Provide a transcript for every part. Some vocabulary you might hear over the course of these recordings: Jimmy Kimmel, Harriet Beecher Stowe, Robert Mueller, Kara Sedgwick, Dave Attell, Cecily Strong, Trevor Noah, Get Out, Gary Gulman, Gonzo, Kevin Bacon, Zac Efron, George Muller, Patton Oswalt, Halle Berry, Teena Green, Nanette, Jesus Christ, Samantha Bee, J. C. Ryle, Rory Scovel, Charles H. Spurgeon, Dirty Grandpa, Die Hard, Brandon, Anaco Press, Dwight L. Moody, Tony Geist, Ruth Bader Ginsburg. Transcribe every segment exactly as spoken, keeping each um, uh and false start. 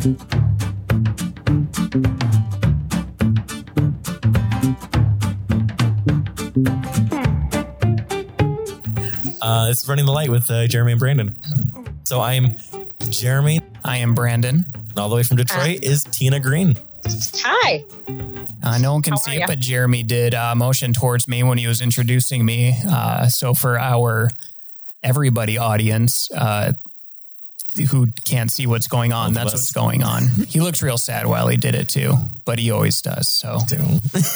Uh, this is Running the Light with uh, Jeremy and Brandon. So I am Jeremy. I am Brandon. And all the way from Detroit uh, is Teena Green. Hi. Uh, no one can How see it, ya? But Jeremy did uh, motion towards me when he was introducing me. Uh, so for our everybody audience uh, who can't see what's going on, that's what's going on. He looked real sad while he did it too, but he always does. So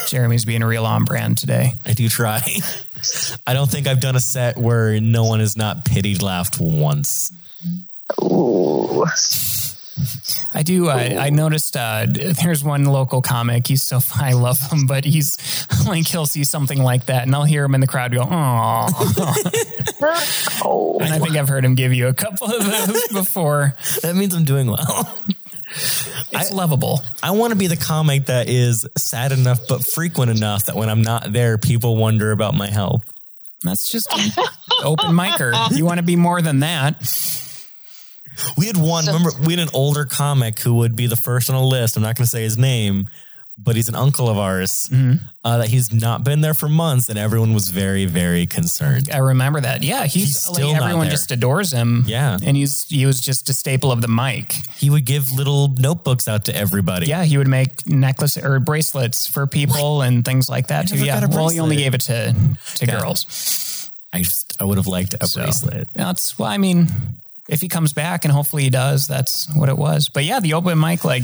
Jeremy's being real on brand today. I do try. I don't think I've done a set where no one has not pitied laughed once. Ooh. I do. I, I noticed uh, there's one local comic. He's so I love him, but he's like he'll see something like that, and I'll hear him in the crowd go, "Oh!" And I think I've heard him give you a couple of those before. That means I'm doing well. It's I, lovable. I want to be the comic that is sad enough, but frequent enough that when I'm not there, people wonder about my health. That's just open micer. You want to be more than that. We had one, so, remember, we had an older comic who would be the first on the list. I'm not going to say his name, but he's an uncle of ours mm-hmm. uh, that he's not been there for months. And everyone was very, very concerned. I remember that. Yeah. He's, he's still like, everyone just adores him. Yeah. And he's, he was just a staple of the mic. He would give little notebooks out to everybody. Yeah. He would make necklace or bracelets for people what? and things like that. I too. Yeah. Well, he only gave it to, to yeah. girls. I just, I would have liked a so, bracelet. That's well, I mean, if he comes back, and hopefully he does, that's what it was. But yeah, the open mic, like,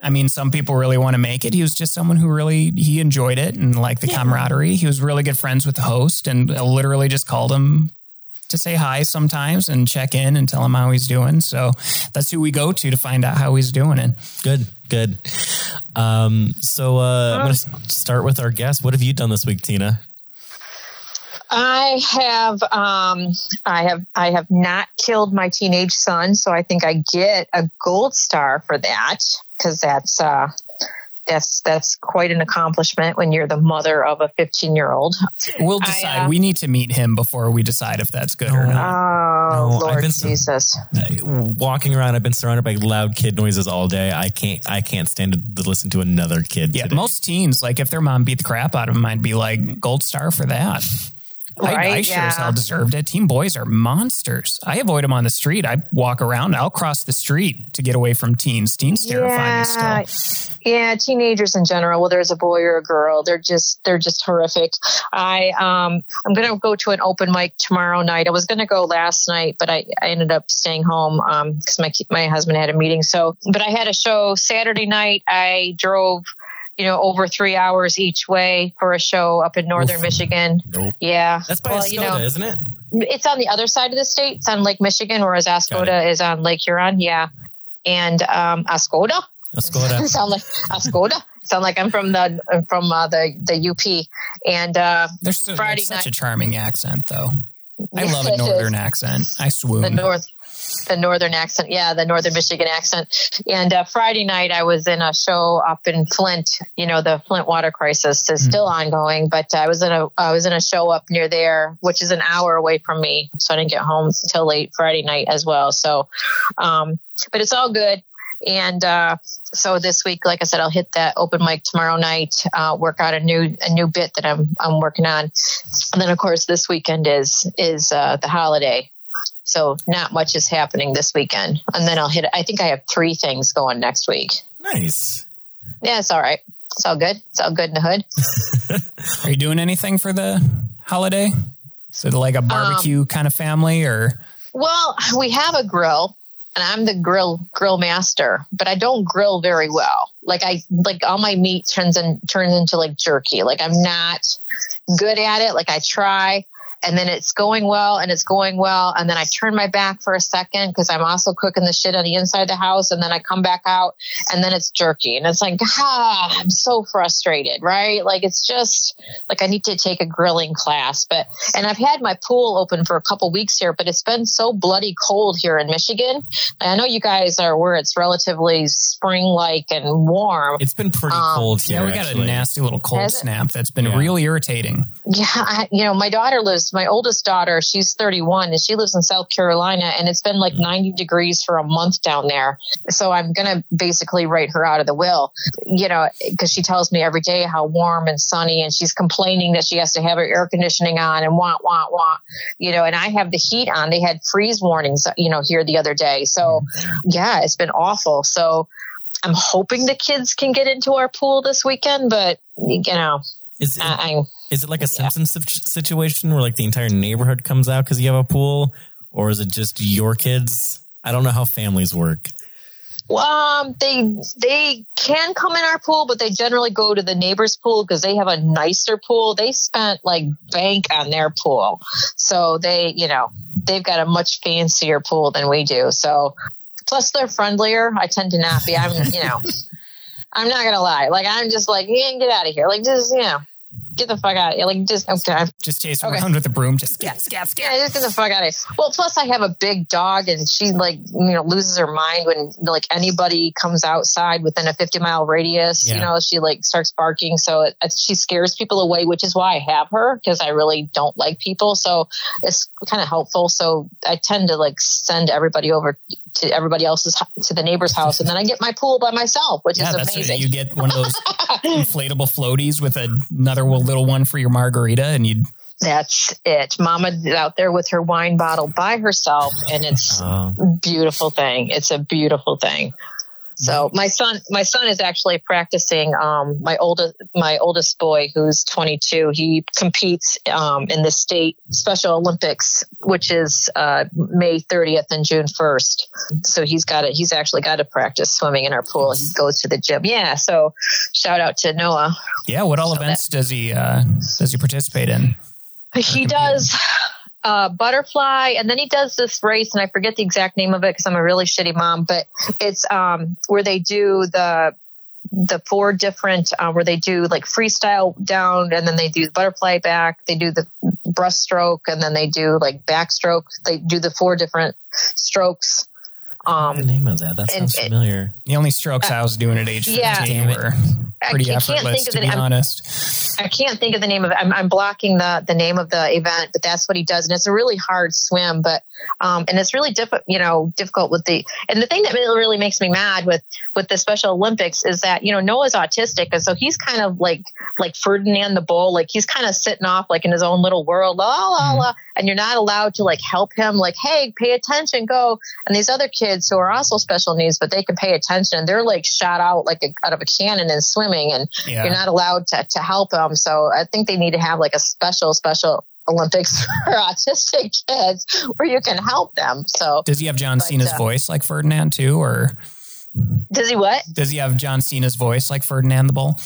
I mean, some people really want to make it. He was just someone who really, he enjoyed it and like the yeah. camaraderie. He was really good friends with the host and I literally just called him to say hi sometimes and check in and tell him how he's doing. So that's who we go to to find out how he's doing it. Good, good. Um, so uh, I'm going to start with our guest. What have you done this week, Teena? I have, um, I have, I have not killed my teenage son, so I think I get a gold star for that because that's uh, that's that's quite an accomplishment when you're the mother of a fifteen-year-old. We'll decide. I, uh, we need to meet him before we decide if that's good or not. Oh, no, Lord I've been, Jesus! Walking around, I've been surrounded by loud kid noises all day. I can't, I can't stand to listen to another kid. Yeah, today. Most teens, like if their mom beat the crap out of them, I'd be like, gold star for that. Right? I, I sure yeah. as hell deserved it. Teen boys are monsters. I avoid them on the street. I walk around. I'll cross the street to get away from teens. Teens terrify yeah. me still. Yeah, teenagers in general, whether it's a boy or a girl, they're just they're just horrific. I um I'm gonna go to an open mic tomorrow night. I was gonna go last night, but I, I ended up staying home um because my my husband had a meeting. So, but I had a show Saturday night. I drove. You know, over three hours each way for a show up in northern Oof. Michigan. Nope. Yeah. That's by well, Escoda, you know, isn't it? It's on the other side of the state. It's on Lake Michigan, whereas Escoda is on Lake Huron. Yeah. And um, Escoda. Escoda. Sound like Escoda. Sound like I'm from the from uh, the the U P. And uh, there's so, Friday such night. a charming accent, though. I love a northern accent. I swoon. The north. The northern accent. Yeah, the northern Michigan accent. And uh, Friday night, I was in a show up in Flint. You know, the Flint water crisis is mm. still ongoing, but I was in a I was in a show up near there, which is an hour away from me. So I didn't get home until late Friday night as well. So, um, but it's all good. And uh, so this week, like I said, I'll hit that open mic tomorrow night, uh, work out a new a new bit that I'm I'm working on. And then, of course, this weekend is is uh, the holiday. So not much is happening this weekend. And then I'll hit, I think I have three things going next week. Nice. Yeah, it's all right. It's all good. It's all good in the hood. Are you doing anything for the holiday? Is it like a barbecue um, kind of family or? Well, we have a grill and I'm the grill grill master, but I don't grill very well. Like I, like all my meat turns in, turns into like jerky. Like I'm not good at it. Like I try. And then it's going well and it's going well. And then I turn my back for a second because I'm also cooking the shit on the inside of the house. And then I come back out and then it's jerky. And it's like, ah, I'm so frustrated, right? Like, it's just like I need to take a grilling class. But, and I've had my pool open for a couple weeks here, but it's been so bloody cold here in Michigan. I know you guys are where it's relatively spring-like and warm. It's been pretty um, cold here. Yeah, we got actually. a nasty little cold snap that's been yeah. really irritating. Yeah. I, you know, my daughter lives kids. My oldest daughter, she's thirty-one and she lives in South Carolina, and it's been like ninety degrees for a month down there. So I'm going to basically write her out of the will, you know, because she tells me every day how warm and sunny, and she's complaining that she has to have her air conditioning on and wah, wah, wah, you know, and I have the heat on. They had freeze warnings, you know, here the other day. So yeah, it's been awful. So I'm hoping the kids can get into our pool this weekend, but you know, is it, I, is it like a Simpsons yeah. situation where like the entire neighborhood comes out because you have a pool, or is it just your kids? I don't know how families work. Well, um, they they can come in our pool, but they generally go to the neighbor's pool because they have a nicer pool. They spent like bank on their pool, so they, you know, they've got a much fancier pool than we do. So plus they're friendlier. I tend to not be. I'm, you know, I'm not gonna lie. Like I'm just like, yeah, get out of here. Like just, you know, get the fuck out of here. Like just, okay. Just chase okay. around with the broom. Just scat, scat, scat. Yeah, just get the fuck out of here. Well, plus I have a big dog, and she like, you know, loses her mind when like anybody comes outside within a fifty mile radius. Yeah. You know, she like starts barking, so it, it, she scares people away, which is why I have her, because I really don't like people. So it's kind of helpful. So I tend to like send everybody over to everybody else's, to the neighbor's house, and then I get my pool by myself, which yeah, is amazing. You get one of those inflatable floaties with another little one for your margarita, and you. That's it. Mama's out there with her wine bottle by herself, and it's a beautiful thing. It's a beautiful thing. So my son, my son is actually practicing. Um, my oldest, my oldest boy, who's twenty-two, he competes um, in the state Special Olympics, which is uh, May thirtieth and June first. So he's got it. He's actually got to practice swimming in our pool. He goes to the gym. Yeah. So shout out to Noah. Yeah. What all so events that, does he uh, does he participate in? He does. Uh, butterfly, and then he does this race, and I forget the exact name of it because I'm a really shitty mom, but it's um, where they do the the four different uh, where they do like freestyle down, and then they do the butterfly back, they do the breaststroke, and then they do like backstroke. They do the four different strokes. Um, the name of that? That sounds and, familiar. The only strokes uh, I was doing at age yeah, fifteen were pretty I, I effortless, to be name, honest. I can't think of the name of it. I'm, I'm blocking the, the name of the event, but that's what he does. And it's a really hard swim, but um, and it's really diff- you know, difficult with the – and the thing that really, really makes me mad with, with the Special Olympics is that, you know, Noah's autistic, and so he's kind of like like Ferdinand the Bull. Like he's kind of sitting off like in his own little world, la, la, la, mm. la, and you're not allowed to like help him like, hey, pay attention, go. And these other kids who are also special needs, but they can pay attention. They're like shot out like a, out of a cannon and swimming, and yeah. you're not allowed to, to help them. So I think they need to have like a special, special Olympics for autistic kids where you can help them. So does he have John but, Cena's uh, voice like Ferdinand too? Or does he what? Does he have John Cena's voice like Ferdinand the Bull?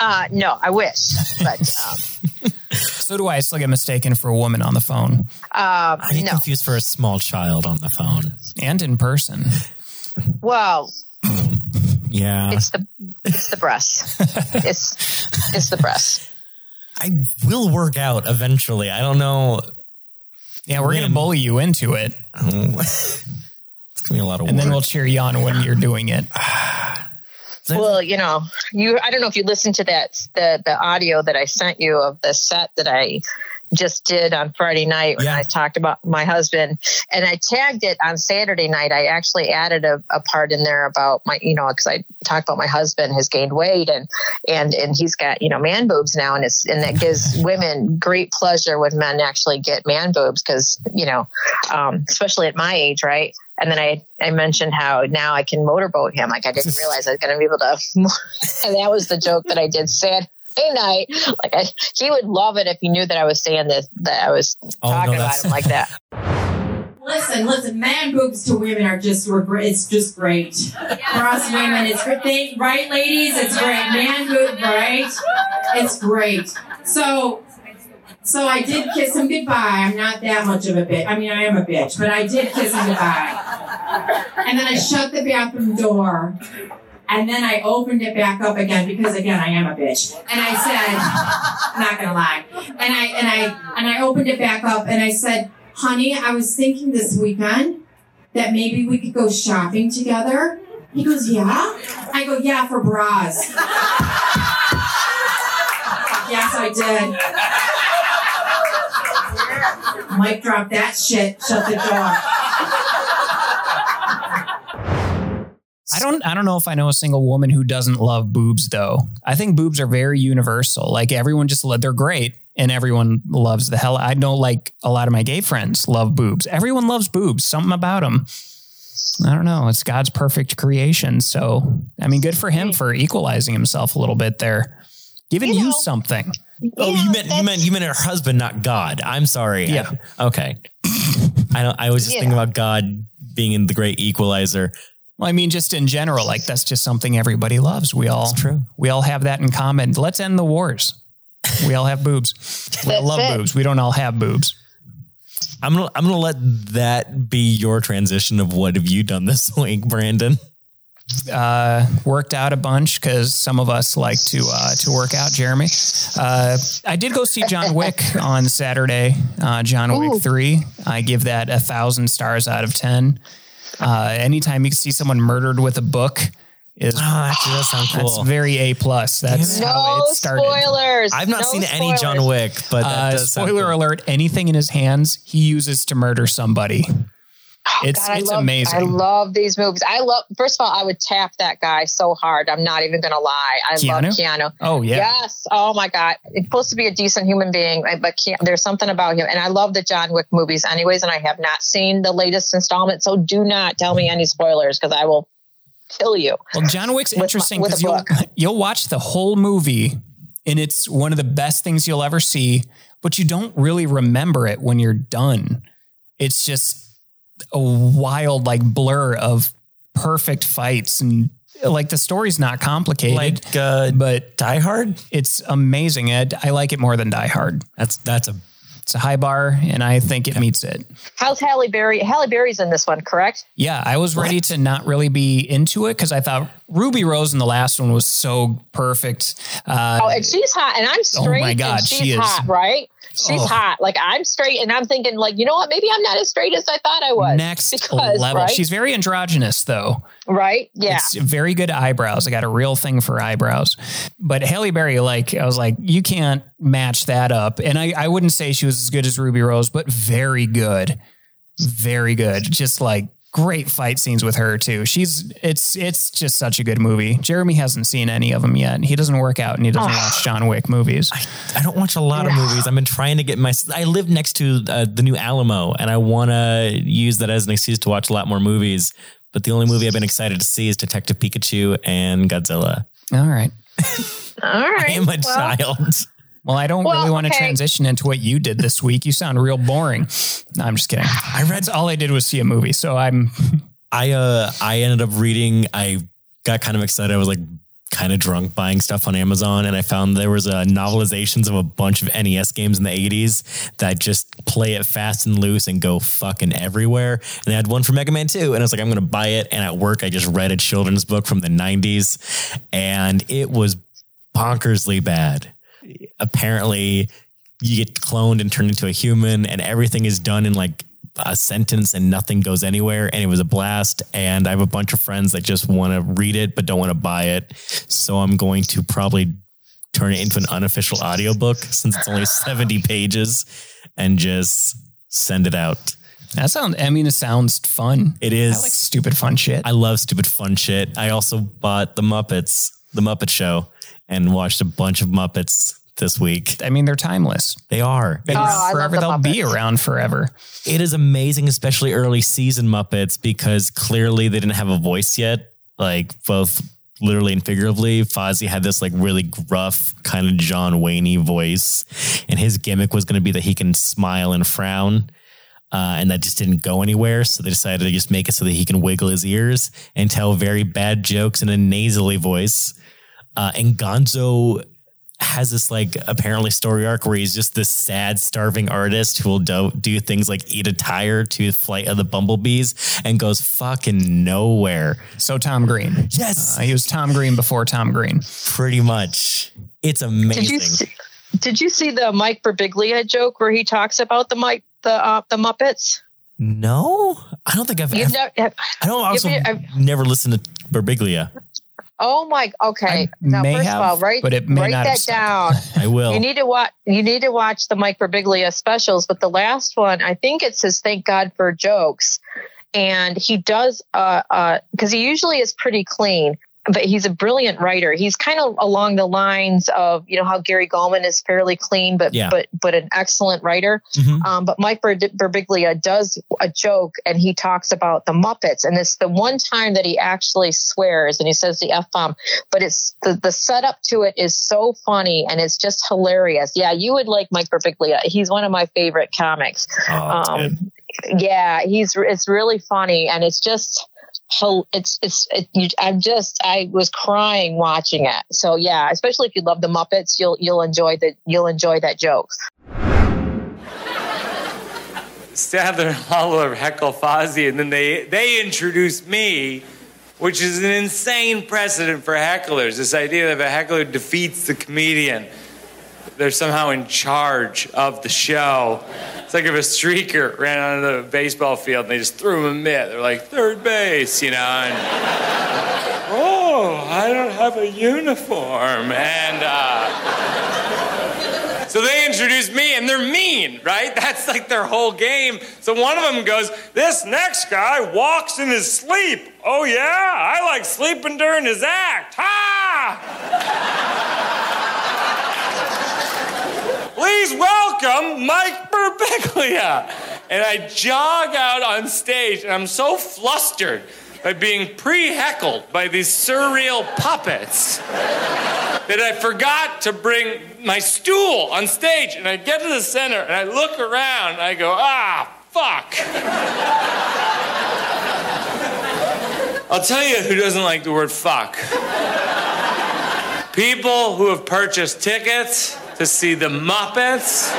Uh, no, I wish, but, um, so do I. I still get mistaken for a woman on the phone. Um, I get no. confused for a small child on the phone and in person. Well, yeah, it's the, it's the breasts. it's, it's the breasts. I will work out eventually. I don't know. Yeah. We're going to bully you into it. It's going to be a lot of work. And then we'll cheer you on when you're doing it. Well, you know, you I don't know if you listened to that the the audio that I sent you of the set that I just did on Friday night when yeah. I talked about my husband, and I tagged it on Saturday night. I actually added a, a part in there about my, you know, because I talked about my husband has gained weight and and and he's got, you know, man boobs now, and it's and that gives women great pleasure when men actually get man boobs because, you know, um, especially at my age, right? And then I, I mentioned how now I can motorboat him. Like I didn't realize I was going to be able to. And that was the joke that I did Saturday night. Like I, he would love it if he knew that I was saying this, that I was oh, talking no, about him like that. Listen, listen, man boobs to women are just, it's just great. For us women, it's great. Right, ladies? It's great. Man boob, right? It's great. So... So I did kiss him goodbye. I'm not that much of a bitch. I mean, I am a bitch, but I did kiss him goodbye. And then I shut the bathroom door. And then I opened it back up again because, again, I am a bitch. And I said, I'm not gonna lie. And I and I and I opened it back up and I said, honey, I was thinking this weekend that maybe we could go shopping together. He goes, yeah? I go, yeah, for bras. Yes, I did. Mike, drop that shit. Shut the door. I don't. I don't know if I know a single woman who doesn't love boobs, though. I think boobs are very universal. Like everyone just, they're great, and everyone loves the hell. I know, like a lot of my gay friends love boobs. Everyone loves boobs. Something about them. I don't know. It's God's perfect creation. So, I mean, good for him for equalizing himself a little bit there. Giving you, know, you something. Oh, yeah, you meant you meant you meant her husband, not God. I'm sorry. Yeah. I, okay. I don't. I was just yeah. thinking about God being in the great equalizer. Well, I mean, just in general, like that's just something everybody loves. We all that's true. We all have that in common. Let's end the wars. We all have boobs. We all love it. boobs. We don't all have boobs. I'm gonna I'm gonna let that be your transition of what have you done this week, Brandon? Uh, worked out a bunch because some of us like to uh, to work out. Jeremy, uh, I did go see John Wick on Saturday. Uh, John Ooh. Wick three. I give that a thousand stars out of ten. Uh, anytime you can see someone murdered with a book is oh, that does sound cool. That's very A plus. That's no how it started. Spoilers. I've not no seen spoilers. any John Wick, but that uh, does spoiler cool. alert: anything in his hands he uses to murder somebody. Oh, it's God, it's I love, amazing. I love these movies. I love, first of all, I would tap that guy so hard. I'm not even going to lie. I Keanu? love Keanu. Oh, yeah. Yes. Oh, my God. It's supposed to be a decent human being, but Keanu, there's something about him. And I love the John Wick movies anyways, and I have not seen the latest installment. So do not tell me any spoilers because I will kill you. Well, John Wick's interesting because you'll, you'll watch the whole movie and it's one of the best things you'll ever see, but you don't really remember it when you're done. It's just a wild like blur of perfect fights and like the story's not complicated, like, uh, but Die Hard, it's amazing. Ed, I like it more than Die Hard. That's, that's a, it's a high bar and I think it yeah. meets it. How's Halle Berry? Halle Berry's in this one, correct? Yeah. I was ready what? to not really be into it. Cause I thought Ruby Rose in the last one was so perfect. Uh, oh, and she's hot and I'm straight. Oh my God. And she's she is hot, right? She's oh. hot. Like I'm straight and I'm thinking like, you know what? Maybe I'm not as straight as I thought I was. Next because, level. Right? She's very androgynous though. Right. Yeah. It's very good eyebrows. I got a real thing for eyebrows, but Halle Berry, like I was like, you can't match that up. And I, I wouldn't say she was as good as Ruby Rose, but very good, very good. Just like great fight scenes with her too. She's it's, it's just such a good movie. Jeremy hasn't seen any of them yet. He doesn't work out and he doesn't oh. watch John Wick movies. I, I don't watch a lot no. of movies. I've been trying to get my, I live next to uh, the new Alamo and I want to use that as an excuse to watch a lot more movies. But the only movie I've been excited to see is Detective Pikachu and Godzilla. All right. All right. I am a well. child. Well, I don't well, really want to okay. transition into what you did this week. You sound real boring. No, I'm just kidding. I read all I did was see a movie. So I'm, I, uh, I ended up reading, I got kind of excited. I was like kind of drunk buying stuff on Amazon. And I found there was a novelizations of a bunch of N E S games in the eighties that just play it fast and loose and go fucking everywhere. And they had one for Mega Man two. And I was like, I'm going to buy it. And at work, I just read a children's book from the nineties and it was bonkersly bad. Apparently you get cloned and turned into a human and everything is done in like a sentence and nothing goes anywhere. And it was a blast. And I have a bunch of friends that just want to read it, but don't want to buy it. So I'm going to probably turn it into an unofficial audiobook since it's only seventy pages and just send it out. That sounds, I mean, it sounds fun. It is. I like stupid fun shit. I love stupid fun shit. I also bought the Muppets, the Muppet Show. And watched a bunch of Muppets this week. I mean, they're timeless. They are. Oh, I forever, love the Muppets. They'll be around forever. It is amazing, especially early season Muppets, because clearly they didn't have a voice yet. Like both literally and figuratively, Fozzie had this like really gruff kind of John Wayne-y voice. And his gimmick was going to be that he can smile and frown. Uh, and that just didn't go anywhere. So they decided to just make it so that he can wiggle his ears and tell very bad jokes in a nasally voice. Uh, and Gonzo has this like apparently story arc where he's just this sad, starving artist who will do, do things like eat a tire to Flight of the Bumblebees and goes fucking nowhere. So Tom Green. Yes. Uh, he was Tom Green before Tom Green. Pretty much. It's amazing. Did you see, did you see the Mike Birbiglia joke where he talks about the Mike, the, uh, the Muppets? No, I don't think I've, You've ever, never, I don't also I've never listened to Birbiglia. Oh my, okay. I now, first have, of all, write, but it may write not that down. I will. You need to watch, you need to watch the Mike Birbiglia specials, but the last one, I think it's his Thank God for Jokes. And he does, uh, uh, cause he usually is pretty clean, but he's a brilliant writer. He's kind of along the lines of, you know, how Gary Gulman is fairly clean, but, yeah. but, but an excellent writer. Mm-hmm. Um, but Mike Birbiglia does a joke and he talks about the Muppets, and it's the one time that he actually swears and he says the F bomb, but it's the, the setup to it is so funny and it's just hilarious. Yeah. You would like Mike Birbiglia. He's one of my favorite comics. Oh, um, yeah, he's, it's really funny and it's just, It's it's it, you, I'm just I was crying watching it. So yeah, especially if you love the Muppets, you'll you'll enjoy that you'll enjoy that joke. Sadler, Oliver, heckle Fozzie, and then they they introduce me, which is an insane precedent for hecklers. This idea that if a heckler defeats the comedian, they're somehow in charge of the show. It's like if a streaker ran onto the baseball field and they just threw him a mitt. They're like, third base, you know. And, oh, I don't have a uniform. And uh, so they introduced me, and they're mean, right? That's like their whole game. So one of them goes, this next guy walks in his sleep. Oh, yeah, I like sleeping during his act. Ha! Please welcome Mike Birbiglia. And I jog out on stage, and I'm so flustered by being pre-heckled by these surreal puppets that I forgot to bring my stool on stage. And I get to the center, and I look around, and I go, ah, fuck. I'll tell you who doesn't like the word fuck. People who have purchased tickets to see the Muppets.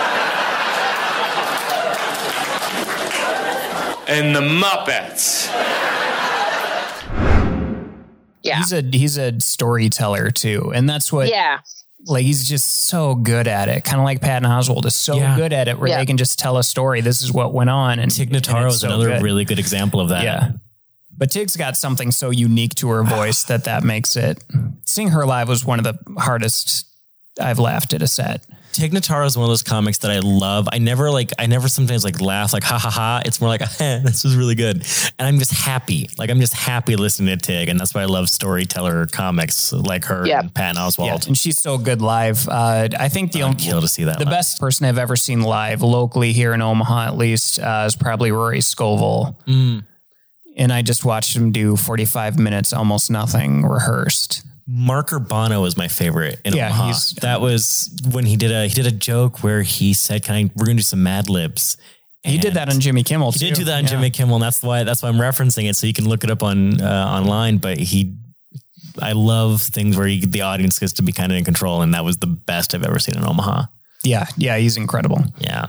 And the Muppets. Yeah. He's a he's a storyteller too. And that's what yeah. like he's just so good at it. Kind of like Patton Oswalt is so yeah. good at it where yeah. they can just tell a story. This is what went on. And Tig Notaro is so another good. really good example of that. Yeah. But Tig's got something so unique to her voice that that makes it. Seeing her live was one of the hardest I've laughed at a set. Tig Notaro is one of those comics that I love. I never like, I never sometimes like laugh like ha ha ha. It's more like, eh, this was really good. And I'm just happy. Like I'm just happy listening to Tig. And that's why I love storyteller comics like her yeah. and Patton Oswalt. Yeah. And she's so good live. Uh, I think the only kill to see that the live. Best person I've ever seen live locally here in Omaha, at least uh, is probably Rory Scovel. Mm. And I just watched him do forty-five minutes, almost nothing rehearsed. Mark Urbano is my favorite in yeah, Omaha. That was when he did a he did a joke where he said, "Can I? We're gonna do some Mad Libs." And he did that on Jimmy Kimmel. He too. did do that on yeah. Jimmy Kimmel, and that's why that's why I'm referencing it. So you can look it up on uh, online. But he, I love things where he, the audience gets to be kind of in control, and that was the best I've ever seen in Omaha. Yeah, yeah, he's incredible. Yeah.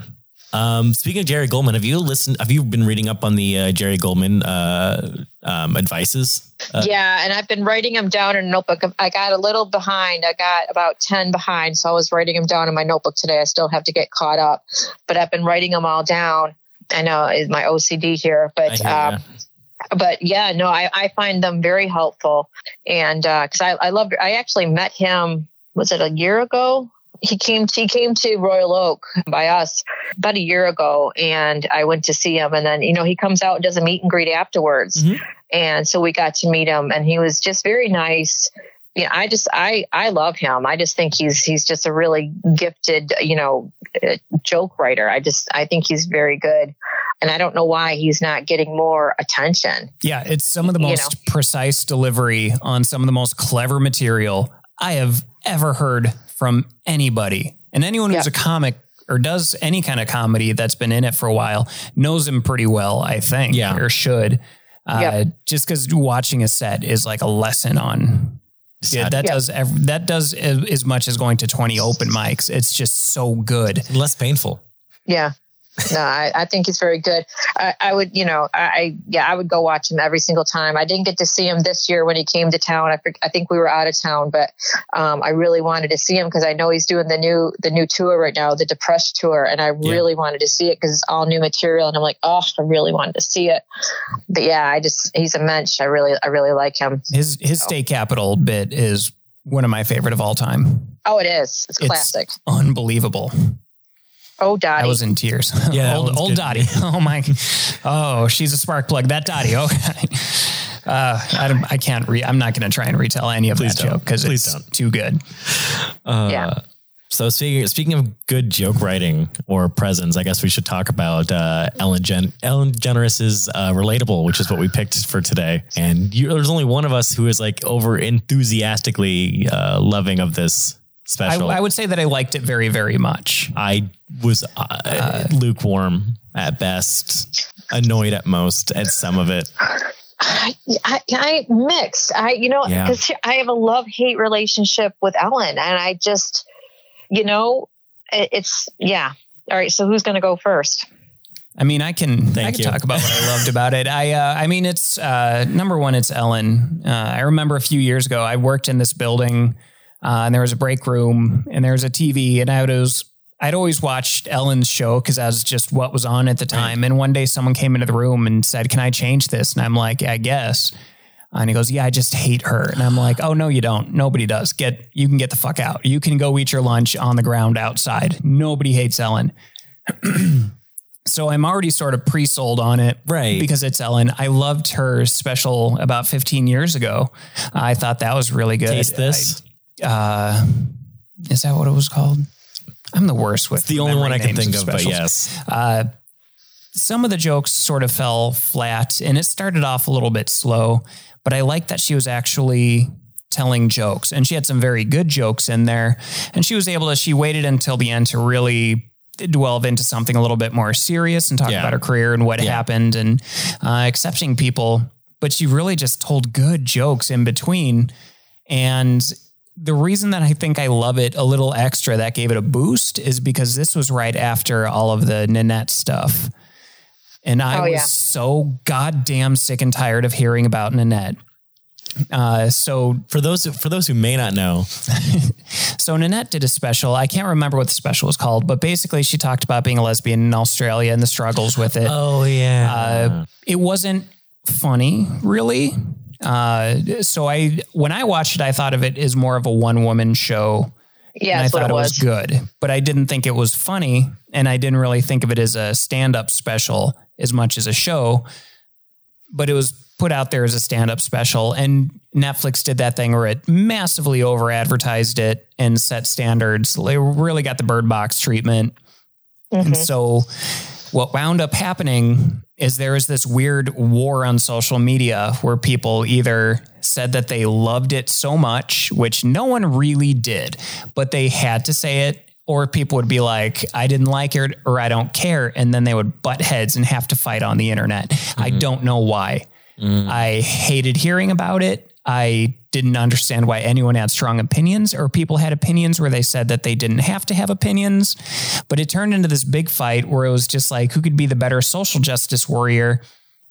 Um, speaking of Jerry Gulman, have you listened? Have you been reading up on the uh, Jerry Gulman uh, um, advices? Uh, yeah, and I've been writing them down in a notebook. I got a little behind. I got about ten behind, so I was writing them down in my notebook today. I still have to get caught up, but I've been writing them all down. I know it's my O C D here, but I hear um, you. but yeah, no, I, I find them very helpful, and because uh, I I loved. I actually met him. Was it a year ago? He came to, he came to Royal Oak by us about a year ago, and I went to see him. And then, you know, he comes out and does a meet and greet afterwards. Mm-hmm. And so we got to meet him, and he was just very nice. You know, I just, I, I love him. I just think he's, he's just a really gifted, you know, joke writer. I just, I think he's very good. And I don't know why he's not getting more attention. Yeah. It's some of the most you know? precise delivery on some of the most clever material I have ever heard from anybody, and anyone who's yep. a comic or does any kind of comedy that's been in it for a while knows him pretty well, I think, yeah. or should. Uh, yep. Just because watching a set is like a lesson on. Yeah, that yep. does ev- that does as much as going to twenty open mics. It's just so good, less painful. Yeah. No, I, I think he's very good. I, I would, you know, I yeah, I would go watch him every single time. I didn't get to see him this year when he came to town. I, I think we were out of town, but um, I really wanted to see him because I know he's doing the new the new tour right now, the Depressed tour, and I really yeah. wanted to see it because it's all new material. And I'm like, oh, I really wanted to see it. But yeah, I just he's a mensch. I really I really like him. His his so. State Capitol bit is one of my favorite of all time. Oh, it is. It's, it's classic. Unbelievable. Oh, Dottie. I was in tears. Yeah, old, old Dottie. Oh, my. Oh, she's a spark plug. That Dottie. Okay. Uh, I, I can't re I'm not going to try and retell any of Please that don't. joke because it's don't. too good. Uh, yeah. So speaking, speaking of good joke writing or presence, I guess we should talk about uh, Ellen Gen- Ellen DeGeneres' uh, Relatable, which is what we picked for today. And you, there's only one of us who is like over enthusiastically uh, loving of this special. I, I would say that I liked it very, very much. I was uh, uh, lukewarm at best, annoyed at most at some of it. I, I, I mixed. I, you know, because yeah. I have a love-hate relationship with Ellen, and I just, you know, it, it's yeah. All right, so who's going to go first? I mean, I can. Thank I can you. talk about what I loved about it. I, uh, I mean, it's uh, number one. It's Ellen. Uh, I remember a few years ago, I worked in this building. Uh, and there was a break room and there was a T V, and I would, was, I'd always watched Ellen's show because that was just what was on at the time. Right. And one day someone came into the room and said, "Can I change this?" And I'm like, "I guess." And he goes, "Yeah, I just hate her." And I'm like, "Oh no, you don't. Nobody does. Get, you can get the fuck out. You can go eat your lunch on the ground outside. Nobody hates Ellen." So I'm already sort of pre-sold on it, right? Because it's Ellen. I loved her special about fifteen years ago. I thought that was really good. Taste this. I, Uh, is that what it was called? I'm the worst with it's the only one I can think of, but yes. Uh, some of the jokes sort of fell flat, and it started off a little bit slow, but I liked that she was actually telling jokes, and she had some very good jokes in there, and she was able to, she waited until the end to really delve into something a little bit more serious and talk yeah. about her career and what yeah. happened and uh, accepting people, but she really just told good jokes in between. And the reason that I think I love it a little extra that gave it a boost is because this was right after all of the Nanette stuff. And I oh, was yeah. so goddamn sick and tired of hearing about Nanette. Uh, so for those, for those who may not know, so Nanette did a special. I can't remember what the special was called, but basically she talked about being a lesbian in Australia and the struggles with it. Oh yeah. Uh, it wasn't funny really. Uh, so I, when I watched it, I thought of it as more of a one woman show. Yeah. And I thought it was good, but I didn't think it was funny. And I didn't really think of it as a stand-up special as much as a show, but it was put out there as a stand-up special. And Netflix did that thing where it massively over advertised it and set standards. They really got the Bird Box treatment. Mm-hmm. And so what wound up happening is there is this weird war on social media where people either said that they loved it so much, which no one really did, but they had to say it, or people would be like, "I didn't like it," or "I don't care." And then they would butt heads and have to fight on the internet. Mm-hmm. I don't know why. Mm-hmm. I hated hearing about it. I didn't understand why anyone had strong opinions, or people had opinions where they said that they didn't have to have opinions, but it turned into this big fight where it was just like, who could be the better social justice warrior?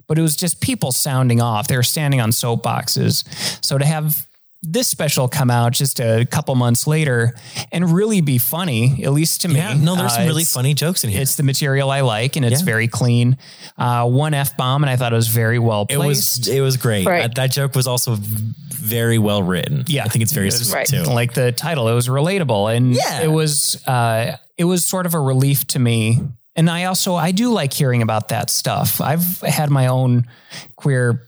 But it was just people sounding off. They were standing on soapboxes. So to have this special come out just a couple months later and really be funny, at least to yeah, me. No, there's uh, some really funny jokes in here. It's the material I like, and it's yeah. very clean. Uh, one F-bomb, and I thought it was very well placed. It was, it was great. Right. That, that joke was also very well written. Yeah. I think it's very it was, right. too. Like the title, it was relatable, and yeah. it was, uh, it was sort of a relief to me. And I also, I do like hearing about that stuff. I've had my own queer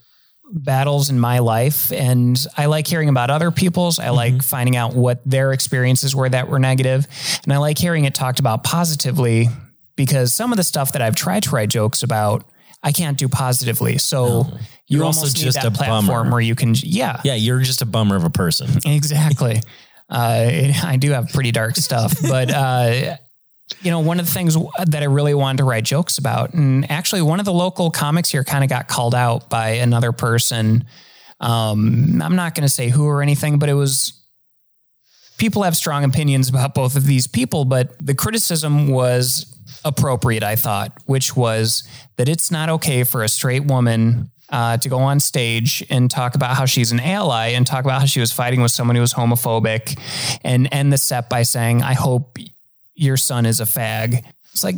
battles in my life, and I like hearing about other people's. I mm-hmm. like finding out what their experiences were that were negative. And I like hearing it talked about positively, because some of the stuff that I've tried to write jokes about, I can't do positively. So no. you you're also just need that a platform bummer. Where you can, yeah, yeah. You're just a bummer of a person. Exactly. uh, it, I do have pretty dark stuff, but, uh, you know, one of the things that I really wanted to write jokes about, and actually one of the local comics here kind of got called out by another person. Um, I'm not going to say who or anything, but it was, people have strong opinions about both of these people, but the criticism was appropriate, I thought, which was that it's not okay for a straight woman uh, to go on stage and talk about how she's an ally and talk about how she was fighting with someone who was homophobic and end the set by saying, I hope your son is a fag. It's like,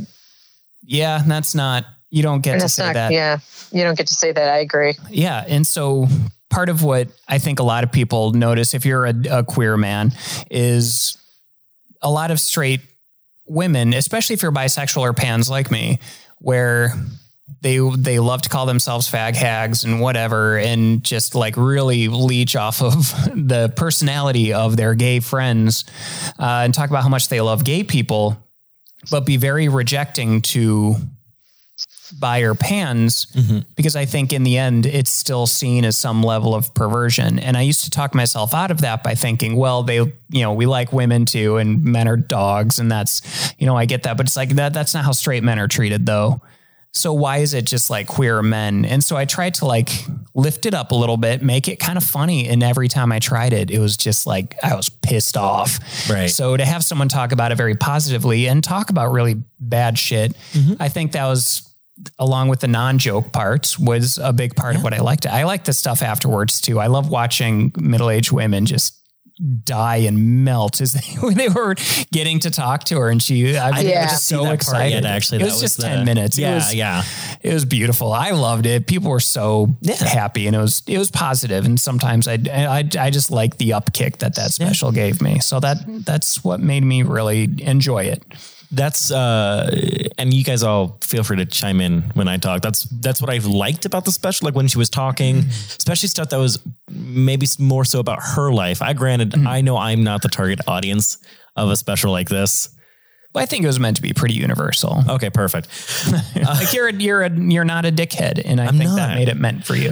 yeah, that's not, you don't get to say not, that. Yeah. You don't get to say that. I agree. Yeah. And so part of what I think a lot of people notice if you're a, a queer man is a lot of straight women, especially if you're bisexual or pans like me, where they, they love to call themselves fag hags and whatever, and just like really leech off of the personality of their gay friends uh, and talk about how much they love gay people, but be very rejecting to bi or pans, mm-hmm. because I think in the end, it's still seen as some level of perversion. And I used to talk myself out of that by thinking, well, they, you know, we like women too, and men are dogs, and that's, you know, I get that, but it's like that, that's not how straight men are treated though. So why is it just like queer men? And so I tried to like lift it up a little bit, make it kind of funny. And every time I tried it, it was just like, I was pissed off. Right. So to have someone talk about it very positively and talk about really bad shit, mm-hmm. I think that was, along with the non-joke parts, was a big part yeah. of what I liked. I like the stuff afterwards too. I love watching middle-aged women just die and melt as they, when they were getting to talk to her, and she, I, mean, yeah. I was just so excited. Yet, actually, it was, was just the, ten minutes. Yeah. It was, yeah. It was beautiful. I loved it. People were so yeah. happy, and it was, it was positive. And sometimes I, I, I just like the upkick that that special yeah. gave me. So that, that's what made me really enjoy it. That's, uh, and you guys all feel free to chime in when I talk. That's, that's what I've liked about the special. Like when she was talking, mm-hmm. especially stuff that was maybe more so about her life. I granted, mm-hmm. I know I'm not the target audience of a special like this. Well, I think it was meant to be pretty universal. Okay, perfect. Like you're, a, you're, a, you're not a dickhead. And I I'm think not. That made it meant for you.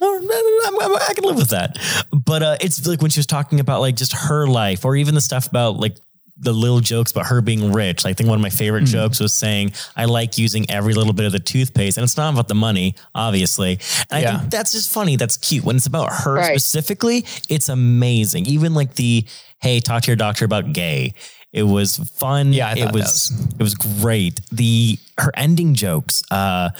I can live with that. But, uh, it's like when she was talking about like just her life, or even the stuff about like the little jokes about her being rich. I think one of my favorite mm. jokes was saying, I like using every little bit of the toothpaste, and it's not about the money, obviously. And yeah. I think that's just funny. That's cute. When it's about her right. specifically, it's amazing. Even like the, hey, talk to your doctor about gay. It was fun. Yeah, I it was, was, it was great. The, her ending jokes, uh,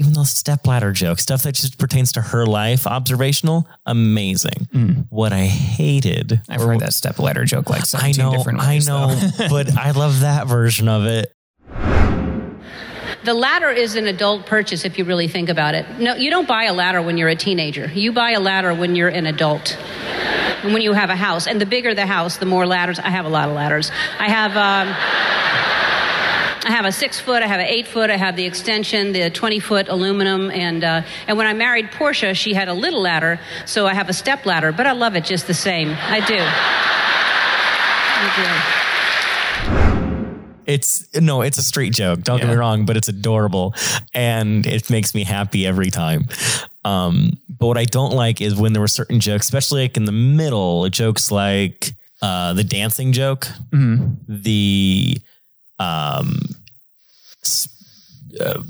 even those stepladder jokes, stuff that just pertains to her life, observational, amazing. Mm. What I hated. I've heard that stepladder joke like seventeen I know, different ways. I know, but I love that version of it. The ladder is an adult purchase if you really think about it. No, you don't buy a ladder when you're a teenager. You buy a ladder when you're an adult. And when you have a house. And the bigger the house, the more ladders. I have a lot of ladders. I have... Um, I have a six foot, I have an eight foot, I have the extension, the twenty foot aluminum. And uh, and when I married Portia, she had a little ladder, so I have a step ladder, but I love it just the same. I do. I do. It's no, it's a straight joke. Don't yeah. get me wrong, but it's adorable and it makes me happy every time. Um, but what I don't like is when there were certain jokes, especially like in the middle, jokes like uh, the dancing joke, mm-hmm. the... Um, uh,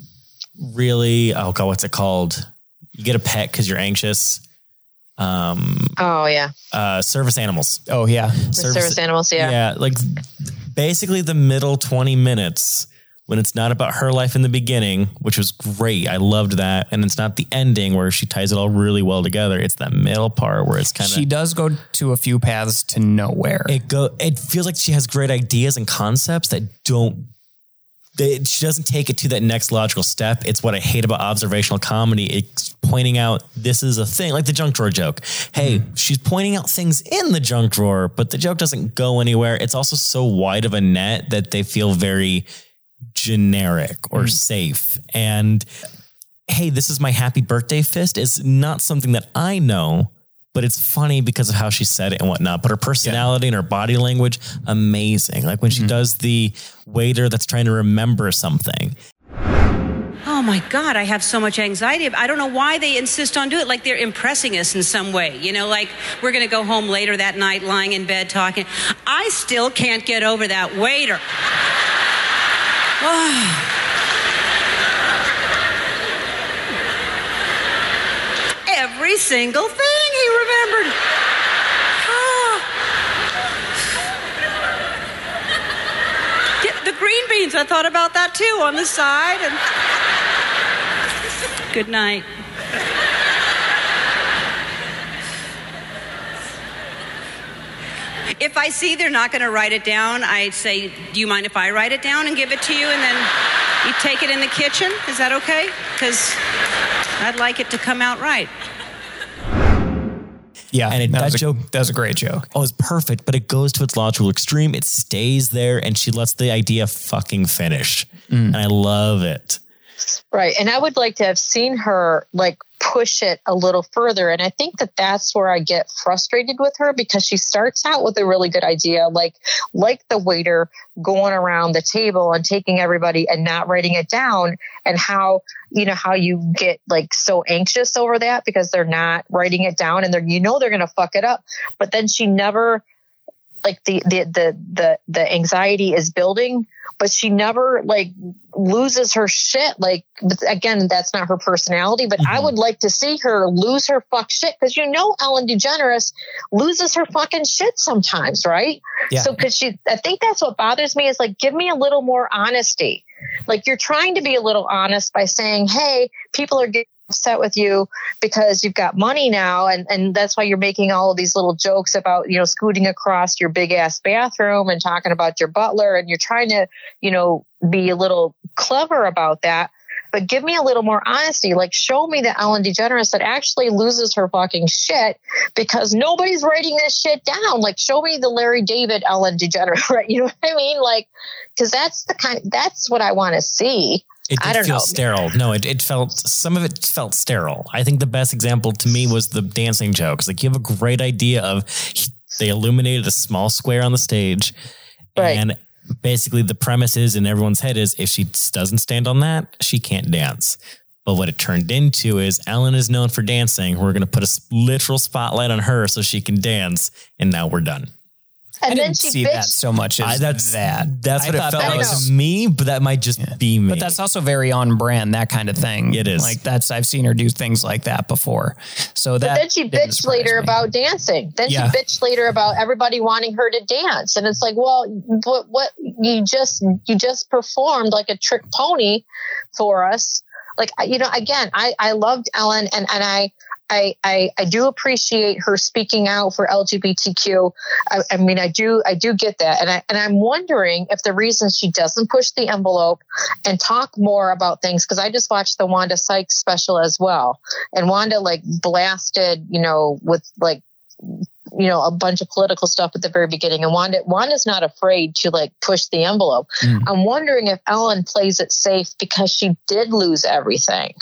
really, oh God, what's it called? You get a pet cause you're anxious. Um, oh yeah. Uh, service animals. Oh yeah. Service, service animals. Yeah. Yeah. Like basically the middle twenty minutes when it's not about her life in the beginning, which was great. I loved that. And it's not the ending where she ties it all really well together. It's that middle part where it's kind of... She does go to a few paths to nowhere. It go. It feels like she has great ideas and concepts that don't... They, she doesn't take it to that next logical step. It's what I hate about observational comedy. It's pointing out this is a thing, like the junk drawer joke. Hey, mm-hmm. she's pointing out things in the junk drawer, but the joke doesn't go anywhere. It's also so wide of a net that they feel very... generic or mm. safe. And hey, this is my happy birthday fist is not something that I know, but it's funny because of how she said it and whatnot. But her personality yeah. and her body language, amazing. Like when she mm. does the waiter that's trying to remember something. Oh my God, I have so much anxiety. I don't know why they insist on doing it. Like they're impressing us in some way. You know, like we're going to go home later that night, lying in bed talking. I still can't get over that waiter. Oh. Every single thing he remembered. Oh. The green bean beads. I thought about that too on the side. And... Good night. If I see they're not going to write it down, I say, do you mind if I write it down and give it to you, and then you take it in the kitchen? Is that okay? Because I'd like it to come out right. Yeah, and it, that, that was a, joke, that was a great joke. Oh, it's perfect, but it goes to its logical extreme. It stays there, and she lets the idea fucking finish. Mm. And I love it. Right, and I would like to have seen her, like, push it a little further. And I think that that's where I get frustrated with her, because she starts out with a really good idea, like like the waiter going around the table and taking everybody and not writing it down, and how, you know, how you get like so anxious over that because they're not writing it down and they're, you know, they're going to fuck it up. But then she never, like the, the, the, the, the anxiety is building, but she never like loses her shit. Like, again, that's not her personality, but mm-hmm. I would like to see her lose her fuck shit. Cause you know, Ellen DeGeneres loses her fucking shit sometimes. Right. Yeah. So, cause she, I think that's what bothers me is like, give me a little more honesty. Like you're trying to be a little honest by saying, hey, people are getting upset with you because you've got money now. And, and that's why you're making all of these little jokes about, you know, scooting across your big ass bathroom and talking about your butler. And you're trying to, you know, be a little clever about that. But give me a little more honesty. Like, show me the Ellen DeGeneres that actually loses her fucking shit because nobody's writing this shit down. Like, show me the Larry David Ellen DeGeneres, right? You know what I mean? Like, because that's the kind, that's what I want to see. It did feel know. sterile. No, it, it felt, some of it felt sterile. I think the best example to me was the dancing jokes. Like, you have a great idea of, they illuminated a small square on the stage. Right. And basically the premise is in everyone's head is if she doesn't stand on that, she can't dance. But what it turned into is Ellen is known for dancing. We're going to put a literal spotlight on her so she can dance. And now we're done. And I then didn't she see bitched. that so much as I, that's, that. That's what I it felt like to me, but that might just yeah. be me. But that's also very on brand, that kind of thing. It is. Like that's, I've seen her do things like that before. So that. But then she bitched later me. about dancing. Then yeah. she bitched later about everybody wanting her to dance. And it's like, well, what, what you just, you just performed like a trick pony for us. Like, you know, again, I, I loved Ellen and, and I, I, I, I do appreciate her speaking out for L G B T Q. I, I mean, I do I do get that. And, I, and I'm wondering if the reason she doesn't push the envelope and talk more about things, because I just watched the Wanda Sykes special as well. And Wanda like blasted, you know, with like, you know, a bunch of political stuff at the very beginning. And Wanda, Wanda's not afraid to like push the envelope. Mm. I'm wondering if Ellen plays it safe because she did lose everything.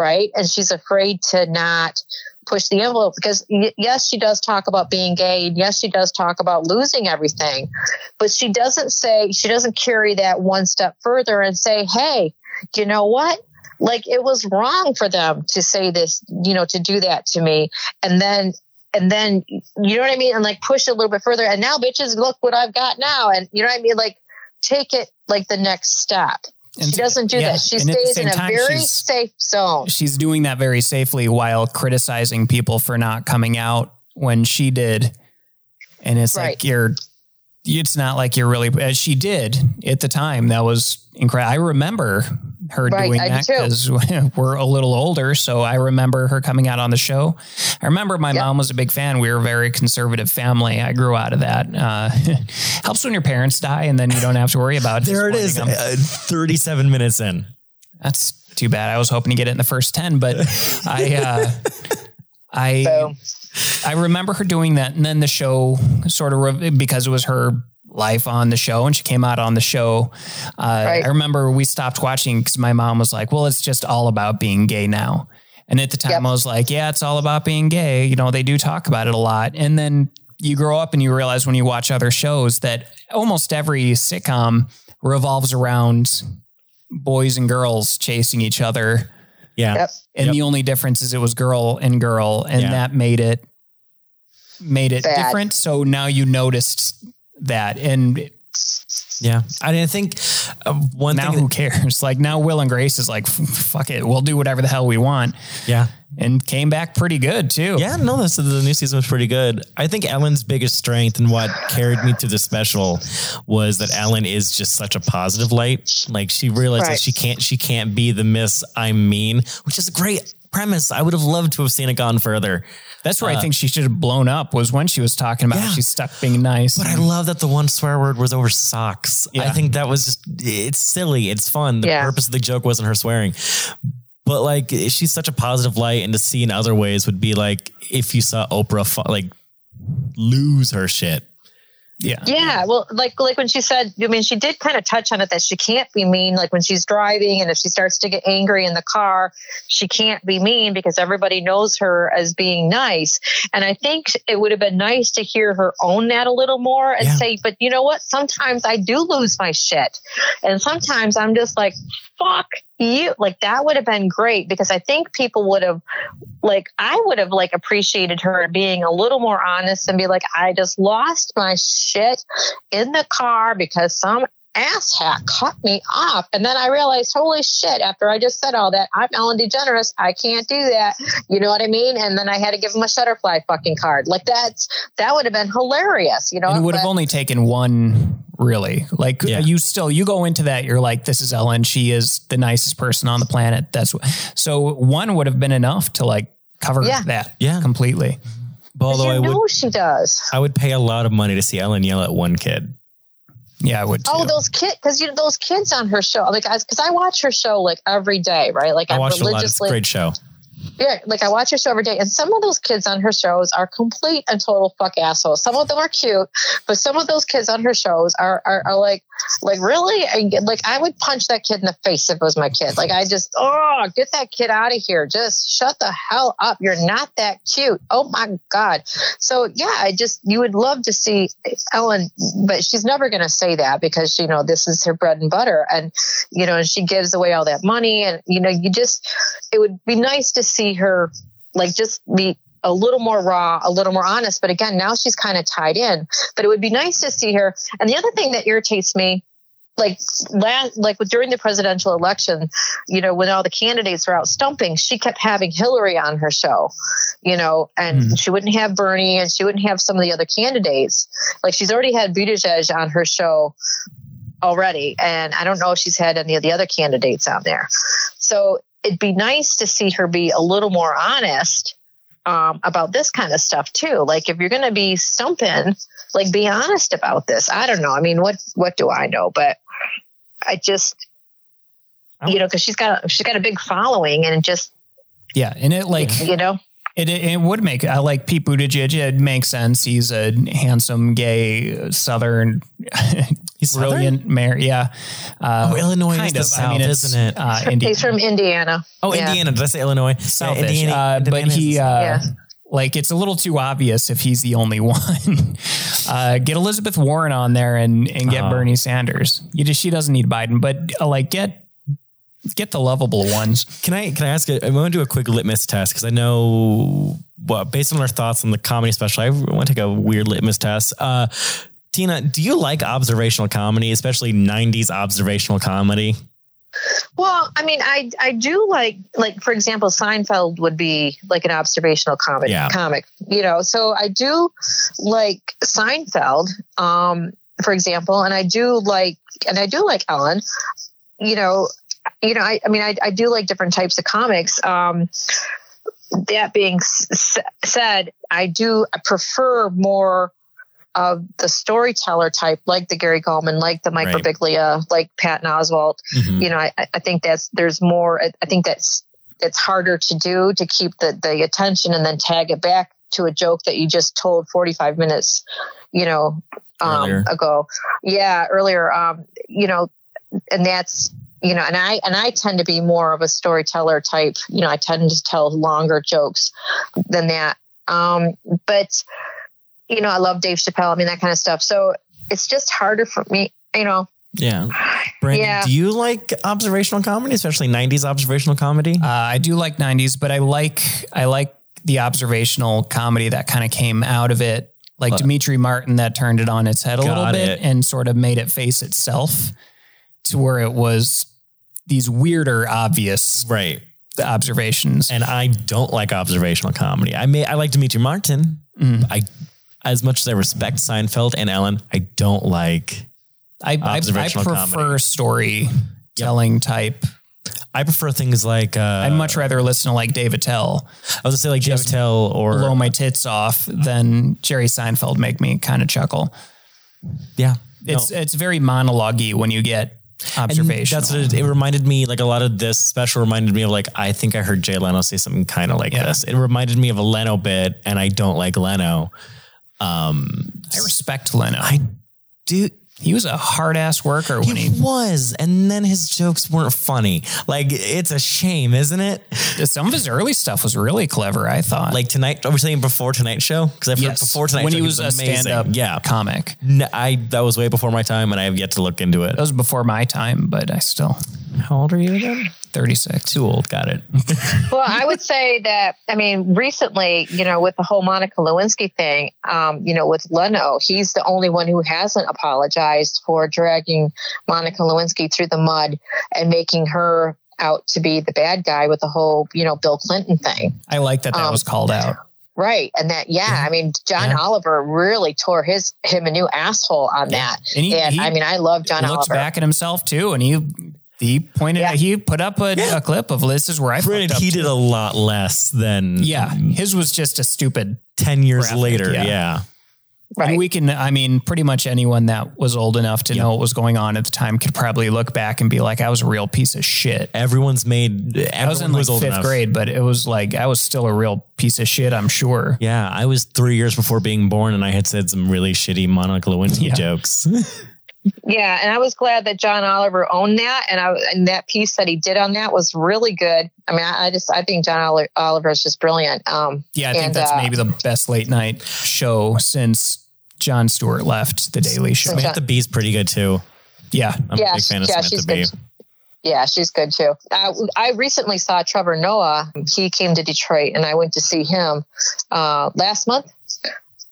Right. And she's afraid to not push the envelope because, y- yes, she does talk about being gay. And yes, she does talk about losing everything. But she doesn't say, she doesn't carry that one step further and say, hey, you know what? Like it was wrong for them to say this, you know, to do that to me. And then and then, you know what I mean? And like push it a little bit further. And now, bitches, look what I've got now. And you know what I mean? Like take it like the next step. And she doesn't do yeah. that. She and stays in a time, very safe zone. She's doing that very safely while criticizing people for not coming out when she did. And it's right. like you're, it's not like you're really, as she did at the time. That was incredible. I remember her right, doing I that because we're a little older. So I remember her coming out on the show. I remember my yep. mom was a big fan. We were a very conservative family. I grew out of that. Uh, helps when your parents die and then you don't have to worry about it. There it is. Uh, thirty-seven minutes in. That's too bad. I was hoping to get it in the first ten, but I, uh, I, so. I remember her doing that. And then the show sort of, re- because it was her life on the show and she came out on the show. Uh, right. I remember we stopped watching because my mom was like, well, it's just all about being gay now. And at the time yep. I was like, yeah, it's all about being gay. You know, they do talk about it a lot. And then you grow up and you realize when you watch other shows that almost every sitcom revolves around boys and girls chasing each other. Yeah. Yep. And yep. the only difference is it was girl and girl. And yeah. that made it, made it Bad. different. So now you noticed that. And Yeah. I didn't think uh, one now thing. Now who cares? Like now Will and Grace is like, fuck it. We'll do whatever the hell we want. Yeah. And came back pretty good too. Yeah. No, this, the new season was pretty good. I think Ellen's biggest strength and what carried me to the special was that Ellen is just such a positive light. Like she realizes right. she can't, she can't be the miss I'm mean, which is a great premise. I would have loved to have seen it gone further. That's where uh, I think she should have blown up was when she was talking about yeah. how she's stuck being nice. But I love that the one swear word was over socks. Yeah. I think that was just, it's silly. It's fun. The yeah. purpose of the joke wasn't her swearing. But like, she's such a positive light and to see in other ways would be like, if you saw Oprah, like lose her shit. Yeah. Yeah. Well, like, like when she said, I mean, she did kind of touch on it that she can't be mean. Like when she's driving and if she starts to get angry in the car, she can't be mean because everybody knows her as being nice. And I think it would have been nice to hear her own that a little more and yeah. say, but you know what? Sometimes I do lose my shit. And sometimes I'm just like, fuck you. Like that would have been great because I think people would have like, I would have like appreciated her being a little more honest and be like, I just lost my shit in the car because some asshat cut me off. And then I realized, holy shit, after I just said all that, I'm Ellen DeGeneres. I can't do that. You know what I mean? And then I had to give him a Shutterfly fucking card. Like that's, that would have been hilarious. You know, and it would but, have only taken one really like yeah. you still, you go into that. You're like, this is Ellen. She is the nicest person on the planet. That's what, so one would have been enough to like cover yeah. that yeah. completely. But although you I know would, she does. I would pay a lot of money to see Ellen yell at one kid. Yeah, I would. Too. Oh, those kids, because you know, those kids on her show, like, because I, I watch her show like every day, right? Like, I I'm watch a lot. It's a great show. Yeah, like I watch her show every day, and some of those kids on her shows are complete and total fuck assholes. Some of them are cute, but some of those kids on her shows are are, are like, like really, I, like I would punch that kid in the face if it was my kid. Like I just, oh, get that kid out of here! Just shut the hell up! You're not that cute. Oh my god! So yeah, I just you would love to see Ellen, but she's never going to say that because you know this is her bread and butter, and you know she gives away all that money, and you know you just it would be nice to see her like just be a little more raw, a little more honest. But again, now she's kind of tied in, but it would be nice to see her. And the other thing that irritates me, like last, like during the presidential election, you know, when all the candidates were out stumping, she kept having Hillary on her show, you know, and mm. she wouldn't have Bernie and she wouldn't have some of the other candidates. Like she's already had Buttigieg on her show already. And I don't know if she's had any of the other candidates out there. So it'd be nice to see her be a little more honest um, about this kind of stuff too. Like if you're going to be stumping, like be honest about this. I don't know. I mean, what, what do I know? But I just, you know, cause she's got, she's got a big following and it just, yeah. And it like, you know, It, it it would make I like Pete Buttigieg. It makes sense. He's a handsome, gay, Southern, he's brilliant Southern? mayor. Yeah. Uh, oh, Illinois is the of, South, I mean, isn't it? Uh, Indiana. He's from Indiana. Oh, yeah. Indiana. Did I say Illinois? South. Uh, Indiana. Uh, but he uh, yeah. like it's a little too obvious if he's the only one. uh, get Elizabeth Warren on there and and get uh, Bernie Sanders. You just she doesn't need Biden, but uh, like get. Get the lovable ones. Can I, can I ask you, I want to do a quick litmus test. Cause I know well, based on our thoughts on the comedy special, I want to take a weird litmus test. Uh, Teena, do you like observational comedy, especially nineties observational comedy? Well, I mean, I, I do like, like, for example, Seinfeld would be like an observational comic yeah. comic, you know? So I do like Seinfeld, um, for example, and I do like, and I do like Ellen, you know, You know, I, I mean, I, I do like different types of comics. Um, that being s- said, I do prefer more of the storyteller type, like the Gary Gulman, like the Mike Birbiglia, right. like Patton Oswalt. Mm-hmm. You know, I, I think that's there's more. I think that's it's harder to do to keep the, the attention and then tag it back to a joke that you just told forty-five minutes, you know, um, ago. Yeah, earlier. Um, you know, and that's. You know, and I and I tend to be more of a storyteller type. You know, I tend to tell longer jokes than that. Um, but, you know, I love Dave Chappelle. I mean, that kind of stuff. So it's just harder for me, you know. Yeah. Brandon, yeah. do you like observational comedy, especially nineties observational comedy? Uh, I do like nineties, but I like I like the observational comedy that kind of came out of it. Like but, Demetri Martin, that turned it on its head a little bit it. and sort of made it face itself to where it was these weirder, obvious right observations. And I don't like observational comedy. I may I like Demetri Martin. Mm. I, as much as I respect Seinfeld and Ellen, I don't like I, observational I, I prefer comedy. Storytelling yep. type. I prefer things like... Uh, I'd much rather listen to like Dave Attell. I was going to say like Dave Attell or... blow my tits off than Jerry Seinfeld make me kind of chuckle. Yeah. It's no. it's very monologue-y when you get observational. That's what it, it reminded me, like a lot of this special reminded me of like, I think I heard Jay Leno say something kind of like yeah. this. It reminded me of a Leno bit and I don't like Leno. Um, I respect Leno. I do... He was a hard ass worker when he, he was, and then his jokes weren't funny. Like it's a shame, isn't it? Some of his early stuff was really clever. I thought, like tonight. Are we saying before Tonight Show? Because I've yes. heard before Tonight when Show, when he was, was a stand up yeah. comic. No, I that was way before my time, and I have yet to look into it. That was before my time, but I still. How old are you again? thirty-six. Too old. Got it. Well, I would say that, I mean, recently, you know, with the whole Monica Lewinsky thing, um, you know, with Leno, he's the only one who hasn't apologized for dragging Monica Lewinsky through the mud and making her out to be the bad guy with the whole, you know, Bill Clinton thing. I like that that um, was called out. Right. And that, yeah, yeah. I mean, John yeah. Oliver really tore his him a new asshole on yeah. that. And, he, and he, I mean, I love John Oliver. He looks back at himself, too, and he... He pointed yeah. out, he put up a, yeah. a clip of this is where I Granted, he did to. a lot less than. Yeah. His was just a stupid ten years graphic, later. Yeah. yeah. Right. And we can, I mean, pretty much anyone that was old enough to yep. know what was going on at the time could probably look back and be like, I was a real piece of shit. Everyone's made. Everyone I was in like was fifth enough. grade, but it was like, I was still a real piece of shit, I'm sure. Yeah. I was three years before being born and I had said some really shitty Monica Lewinsky yeah. jokes. Yeah, and I was glad that John Oliver owned that, and I and that piece that he did on that was really good. I mean, I, I just I think John Oliver is just brilliant. Um, yeah, I and, think that's uh, maybe the best late night show since Jon Stewart left The Daily Show. Samantha John- Bee's pretty good too. Yeah, I'm yeah, a big fan of yeah, Samantha Bee. Good. Yeah, she's good too. I, I recently saw Trevor Noah. He came to Detroit, and I went to see him uh, last month.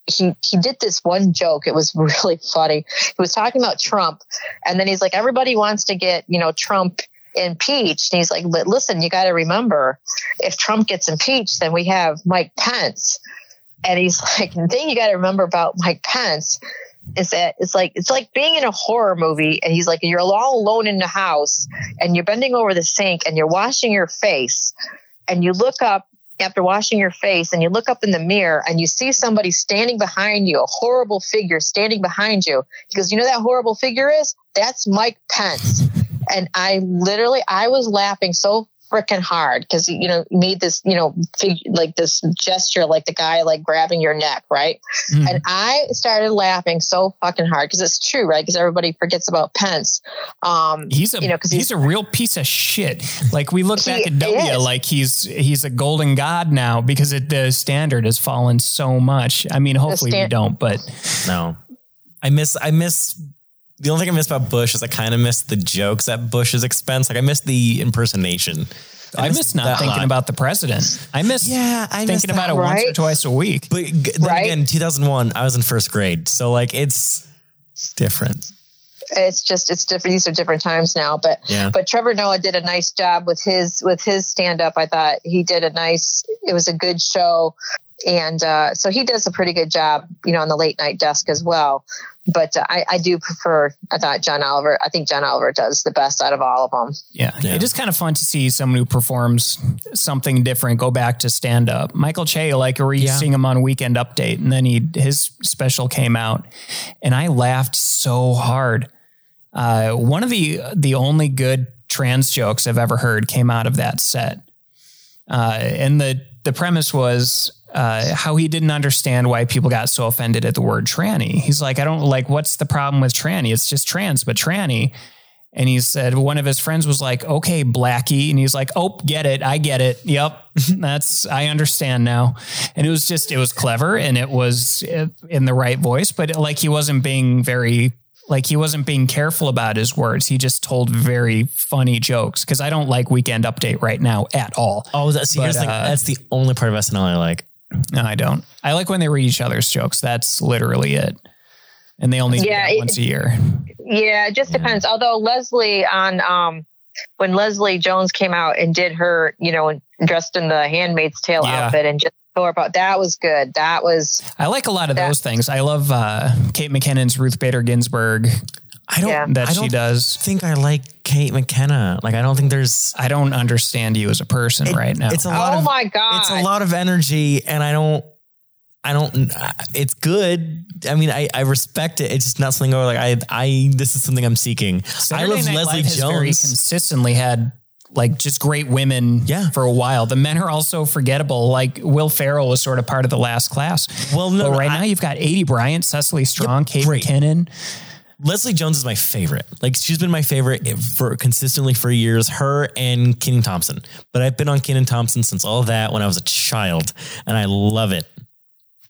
He he did this one joke. It was really funny. He was talking about Trump. And then he's like, everybody wants to get, you know, Trump impeached. And he's like, listen, you got to remember, if Trump gets impeached, then we have Mike Pence. And he's like, the thing you got to remember about Mike Pence is that it's like it's like being in a horror movie. And he's like, you're all alone in the house and you're bending over the sink and you're washing your face and you look up. After washing your face and you look up in the mirror and you see somebody standing behind you, a horrible figure standing behind you. He goes, you know, that horrible figure is that's Mike Pence. And I literally, I was laughing so freaking hard because, you know, made this, you know, fig- like this gesture, like the guy, like grabbing your neck. Right. Mm. And I started laughing so fucking hard because it's true. Right. Because everybody forgets about Pence. Um, he's a, you know, cause he's, he's a real piece of shit. Like we look back at W like he's, he's a golden god now because it, the standard has fallen so much. I mean, hopefully stand- we don't, but no, I miss, I miss, the only thing I miss about Bush is I kind of miss the jokes at Bush's expense. Like I miss the impersonation. I, I miss, miss not thinking lot. about the president. I miss yeah, I thinking miss that, about it right? once or twice a week. But then right? again, two thousand one, I was in first grade. So like, it's different. It's just, it's different. These are different times now, but, yeah. but Trevor Noah did a nice job with his, with his stand up. I thought he did a nice, it was a good show. And uh, so he does a pretty good job, you know, on the late night desk as well. But uh, I, I do prefer, I thought John Oliver, I think John Oliver does the best out of all of them. Yeah. yeah. It is kind of fun to see someone who performs something different go back to stand up. Michael Che, like we're yeah. seeing him on Weekend Update, and then he his special came out and I laughed so hard. Uh, one of the, the only good trans jokes I've ever heard came out of that set. Uh, and the, the premise was, Uh, how he didn't understand why people got so offended at the word tranny. He's like, I don't like, what's the problem with tranny? It's just trans, but tranny. And he said, one of his friends was like, okay, Blackie. And he's like, oh, get it. I get it. Yep. That's, I understand now. And it was just, it was clever and it was in the right voice, but like, he wasn't being very, like he wasn't being careful about his words. He just told very funny jokes. Cause I don't like Weekend Update right now at all. Oh, that's, but, here's uh, like, that's the only part of S N L I like. No, I don't. I like when they read each other's jokes. That's literally it. And they only do yeah, that it, once a year. Yeah, it just yeah. depends. Although Leslie on um, when Leslie Jones came out and did her, you know, dressed in the Handmaid's Tale yeah. outfit and just tore about that was good. That was I like a lot of that, those things. I love uh, Kate McKinnon's Ruth Bader Ginsburg. I don't yeah. that I don't she does. Think I like Kate McKenna. Like I don't think there's I don't understand you as a person it, right now. It's a lot oh of, my God. It's a lot of energy and I don't I don't, it's good. I mean, I, I respect it. It's just not something where like I, I, this is something I'm seeking. Saturday I love Night Leslie Live Jones. Has very consistently had like just great women yeah. for a while. The men are also forgettable. Like Will Ferrell was sort of part of the last class. Well, no, but right I, now you've got Aidy Bryant, Cecily Strong, yep, Kate great. McKinnon. Leslie Jones is my favorite. Like she's been my favorite for consistently for years, her and Kenan Thompson, but I've been on Kenan Thompson since all that when I was a child and I love it.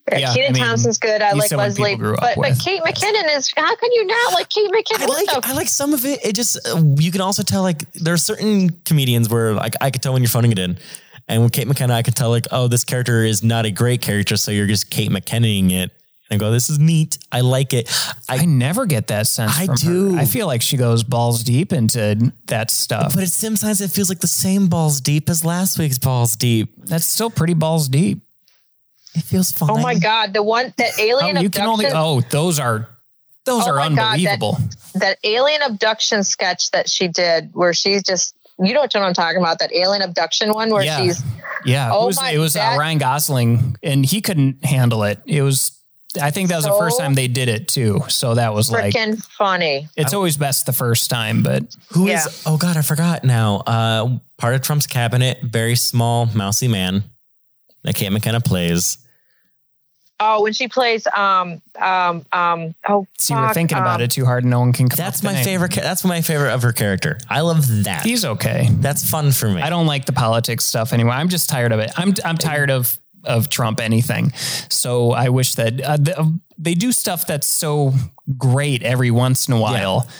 Yeah, Kenan I mean, Thompson's good. I like Leslie, but, but Kate McKinnon is. How can you not like Kate McKinnon? I like, I like some of it. It just uh, you can also tell like there are certain comedians where like I could tell when you're phoning it in, and with Kate McKinnon I could tell like oh this character is not a great character, so you're just Kate McKinnoning it. And I go, this is neat. I like it. I, I never get that sense. I from do. Her. I feel like she goes balls deep into that stuff. But it sometimes it feels like the same balls deep as last week's balls deep. That's still pretty balls deep. It feels fun. Oh my God. The one that alien oh, you abduction. Can only, oh, those are, those oh are unbelievable. God, that, that alien abduction sketch that she did where she's just, you know what I'm talking about? That alien abduction one where yeah. she's. Yeah. Oh it was, my it was that, uh, Ryan Gosling and he couldn't handle it. It was, I think that was so the first time they did it too. So that was like funny. It's I'm, always best the first time, but who yeah. is, oh God, I forgot now. Uh, part of Trump's cabinet, very small mousy man that Kate McKenna plays. Oh, when she plays, um, um, um, oh, so you were thinking um, about it too hard and no one can come That's my favorite. That's my favorite of her character. I love that. He's okay. That's fun for me. I don't like the politics stuff anyway. I'm just tired of it. I'm, I'm tired of, of Trump anything. So I wish that uh, the, uh, they do stuff that's so great every once in a while. Yeah.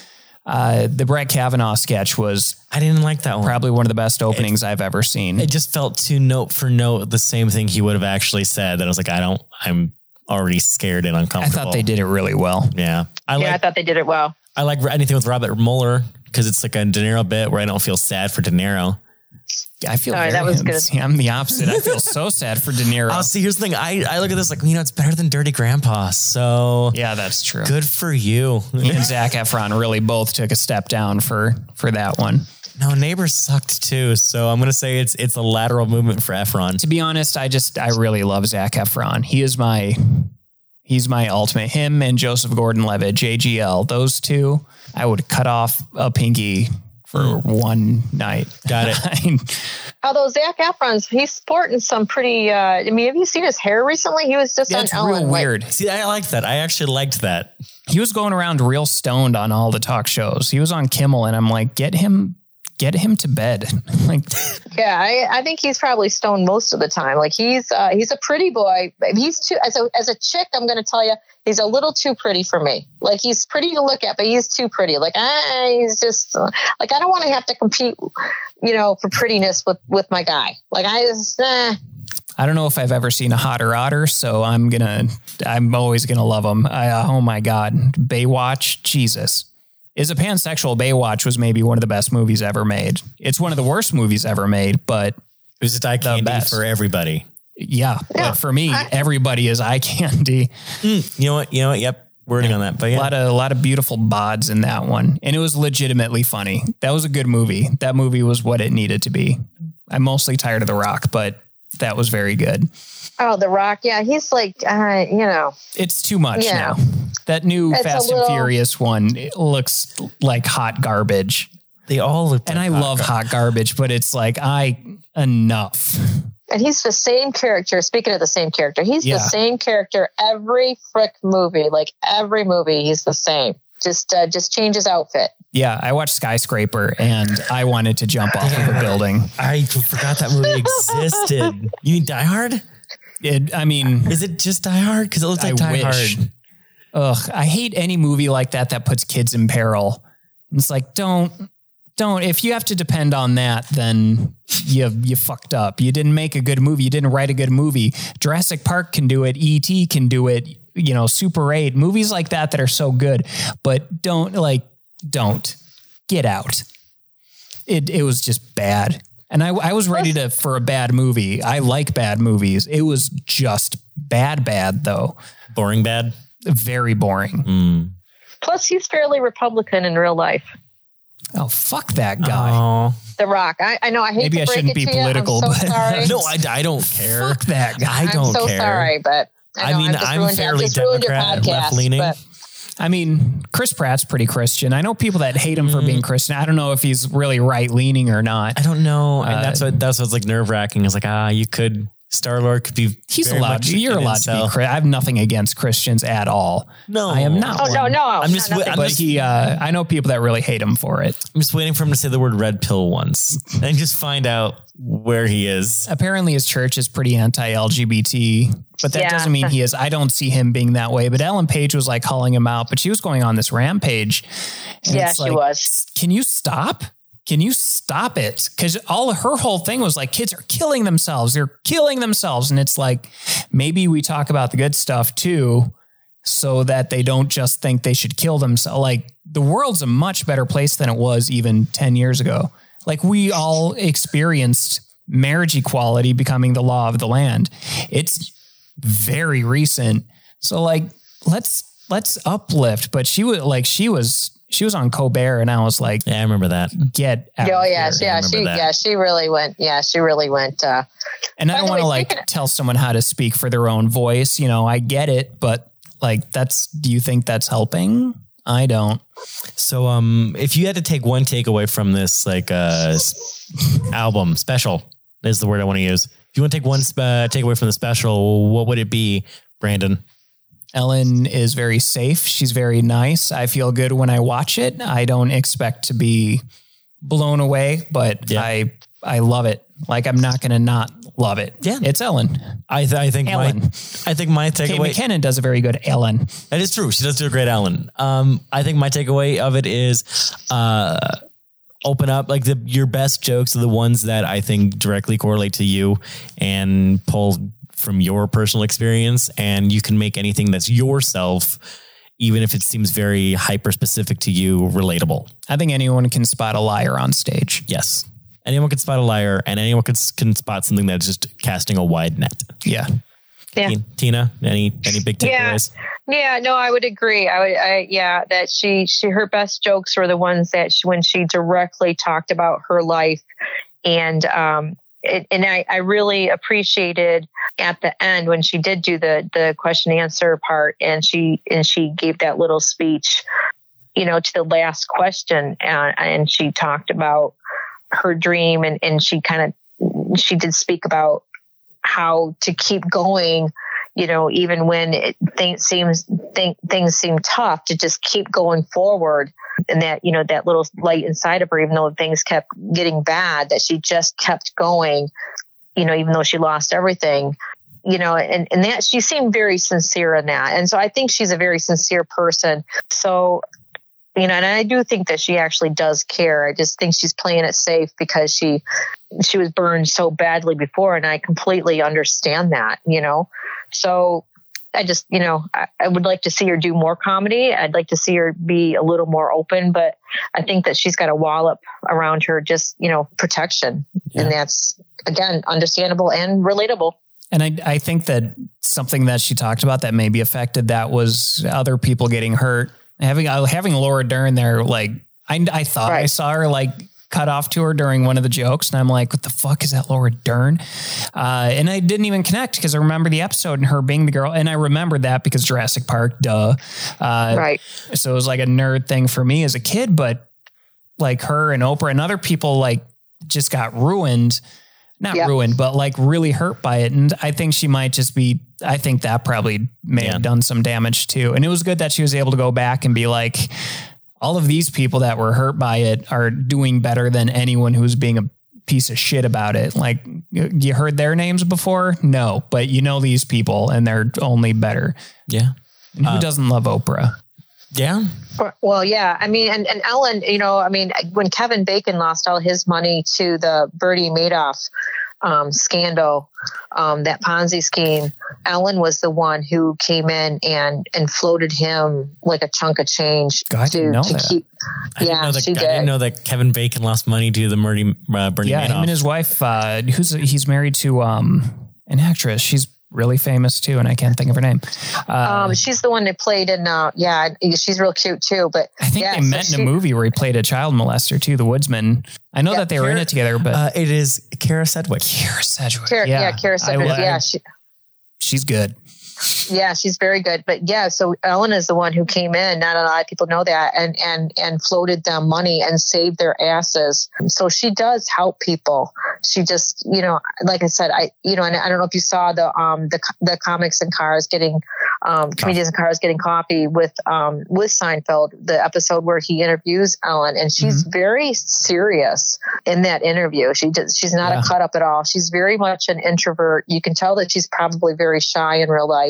Uh, the Brett Kavanaugh sketch was, I didn't like that one. Probably one of the best openings it, I've ever seen. It just felt too note for note, the same thing he would have actually said that I was like, I don't, I'm already scared and uncomfortable. I thought they did it really well. Yeah. I yeah, like, I thought they did it well. I like anything with Robert Mueller because it's like a De Niro bit where I don't feel sad for De Niro. I feel Sorry, that was good. Yeah, I'm the opposite. I feel so sad for De Niro. Oh, see, here's the thing. I, I look at this like, you know, it's better than Dirty Grandpa. So yeah, that's true. Good for you. He and Zac Efron really both took a step down for, for that one. No, Neighbors sucked too. So I'm going to say it's, it's a lateral movement for Efron. To be honest, I just, I really love Zac Efron. He is my, he's my ultimate. Him and Joseph Gordon-Levitt, J G L, those two, I would cut off a pinky for one night. Got it. Although Zac Efron's, he's sporting some pretty, uh, I mean, have you seen his hair recently? He was just That's on Ellen. Real weird. Like, see, I liked that. I actually liked that. He was going around real stoned on all the talk shows. He was on Kimmel and I'm like, get him, get him to bed. Like, yeah, I, I think he's probably stoned most of the time. Like he's, uh, he's a pretty boy. He's too, as a, as a chick, I'm going to tell you, he's a little too pretty for me. Like he's pretty to look at, but he's too pretty. Like ah, he's just like, I don't want to have to compete, you know, for prettiness with, with my guy. Like I just, eh. I don't know if I've ever seen a hotter otter. So I'm going to, I'm always going to love him. I, uh, oh my God. Baywatch. Jesus is a pansexual. Baywatch was maybe one of the best movies ever made. It's one of the worst movies ever made, but it was a eye candy for everybody. Yeah, yeah, but for me, I, everybody is eye candy. Mm, you know what? You know what? Yep, wording yeah. on that. But yeah. a lot of a lot of beautiful bods in that one, and it was legitimately funny. That was a good movie. That movie was what it needed to be. I'm mostly tired of The Rock, but that was very good. Oh, The Rock, yeah, he's like, uh, you know, it's too much yeah. now. That new it's Fast and little... Furious one it looks like hot garbage. They all look, and like I hot love gar- hot garbage, but it's like I enough. And he's the same character. Speaking of the same character, he's yeah. the same character every frick movie. Like every movie, he's the same. Just uh, just change his outfit. Yeah, I watched Skyscraper and I wanted to jump off of a building. I forgot that movie existed. You mean Die Hard? It, I mean... Is it just Die Hard? Because it looks like I Die wish. Hard. Ugh, I hate any movie like that that puts kids in peril. It's like, don't... don't, if you have to depend on that, then you you fucked up. You didn't make a good movie. You didn't write a good movie. Jurassic Park can do it. E T can do it. You know, Super eight, movies like that that are so good, but don't like, don't get out. It it was just bad. And I, I was ready to for a bad movie. I like bad movies. It was just bad, bad though. Boring, bad. Very boring. Mm. Plus, he's fairly Republican in real life. Oh, fuck that guy. Oh. The Rock. I, I know. I hate Maybe to break I shouldn't it be political, so but no, I, I don't care. Fuck that guy. I don't I'm so care. Sorry, but I, know, I mean, I'm ruined, fairly Democrat and left leaning. I mean, Chris Pratt's pretty Christian. I know people that hate him mm. for being Christian. I don't know if he's really right leaning or not. I don't know. Uh, and that's what that's what's like nerve wracking. It's like, ah, you could. Star-Lord could be. He's allowed. You're allowed to be. Chris, I have nothing against Christians at all. No, I am not. Oh one. no, no. I'm just. Wi- I'm but just, he. Uh, I know people that really hate him for it. I'm just waiting for him to say the word red pill once and just find out where he is. Apparently, his church is pretty anti-L G B T, but that yeah. doesn't mean he is. I don't see him being that way. But Ellen Page was like calling him out, but she was going on this rampage. And yeah, it's like, she was. Can you stop? Can you stop it? Because all her whole thing was like, kids are killing themselves. They're killing themselves. And it's like, maybe we talk about the good stuff too, so that they don't just think they should kill themselves. Like the world's a much better place than it was even ten years ago. Like we all experienced marriage equality becoming the law of the land. It's very recent. So like, let's, let's uplift. But she was like, she was, She was on Colbert, and I was like, "Yeah, I remember that." Get out! Oh yeah, here. yeah, she, that. yeah, she really went. Yeah, she really went. Uh, and I don't want to like of- tell someone how to speak for their own voice. You know, I get it, but like, that's. Do you think that's helping? I don't. So, um, if you had to take one takeaway from this, like, uh, album special is the word I want to use. If you want to take one uh, takeaway from the special, what would it be, Brandon? Ellen is very safe. She's very nice. I feel good when I watch it. I don't expect to be blown away, but yeah. I I love it. Like I'm not going to not love it. Yeah, it's Ellen. I th- I think Ellen. my I think my takeaway. Kate McKinnon does a very good Ellen. That is true. She does do a great Ellen. Um, I think my takeaway of it is, uh, open up like the your best jokes are the ones that I think directly correlate to you and pull from your personal experience, and you can make anything that's yourself, even if it seems very hyper specific to you, relatable. I think anyone can spot a liar on stage. Yes. Anyone can spot a liar, and anyone can, can spot something that's just casting a wide net. Yeah. Yeah. Teena, any, any big takeaways? Yeah. yeah, no, I would agree. I would, I, yeah, that she, she, her best jokes were the ones that she, when she directly talked about her life and, um, It, and I, I really appreciated at the end when she did do the the question and answer part, and she and she gave that little speech, you know, to the last question, and, and she talked about her dream, and, and she kind of she did speak about how to keep going, you know, even when it th- seems th- things seem tough, to just keep going forward. And that, you know, that little light inside of her, even though things kept getting bad, that she just kept going, you know, even though she lost everything, you know, and, and that she seemed very sincere in that. And so I think she's a very sincere person. So, you know, and I do think that she actually does care. I just think she's playing it safe because she, she was burned so badly before. And I completely understand that, you know, so I just, you know, I, I would like to see her do more comedy. I'd like to see her be a little more open, but I think that she's got a wallop around her, just, you know, protection. Yeah. And that's, again, understandable and relatable. And I, I think that something that she talked about that maybe affected that was other people getting hurt. Having having Laura Dern there, like, I, I thought right. I saw her, like, cut off to her during one of the jokes. And I'm like, what the fuck is that Laura Dern? Uh, and I didn't even connect because I remember the episode and her being the girl. And I remembered that because Jurassic Park, duh. Uh, right. So it was like a nerd thing for me as a kid, but like her and Oprah and other people like just got ruined, not yeah. ruined, but like really hurt by it. And I think she might just be, I think that probably may yeah. have done some damage too. And it was good that she was able to go back and be like, all of these people that were hurt by it are doing better than anyone who's being a piece of shit about it. Like you heard their names before? No, but you know, these people and they're only better. Yeah. And who uh, doesn't love Oprah? Yeah. Well, yeah. I mean, and, and Ellen, you know, I mean, when Kevin Bacon lost all his money to the Bernie Madoff um, scandal, um, that Ponzi scheme, Ellen was the one who came in and, and floated him like a chunk of change. God, I didn't know to that. Keep, I yeah, didn't know that, she did. I didn't know that Kevin Bacon lost money to the Bernie, uh, Bernie yeah, Madoff. Yeah, him and his wife, uh, who's he's married to um, an actress. She's really famous too, and I can't think of her name. Uh, um, she's the one that played in. Uh, yeah, she's real cute too. But I think yeah, they so met she, in a movie where he played a child molester too, The Woodsman. I know yeah, that they Cara, were in it together, but uh, it is Kara Sedgwick. Kara Sedgwick. Cara, yeah, yeah, Kara Sedgwick. I, yeah, she, she's good. Yeah, she's very good. But yeah, so Ellen is the one who came in. Not a lot of people know that, and and and floated them money and saved their asses. So she does help people. She just, you know, like I said, I, you know, and I don't know if you saw the um the the comics and cars getting um comedians and cars getting coffee with um with Seinfeld, the episode where he interviews Ellen, and she's mm-hmm. very serious in that interview. She does, she's not yeah. a cut up at all. She's very much an introvert. You can tell that she's probably very shy in real life.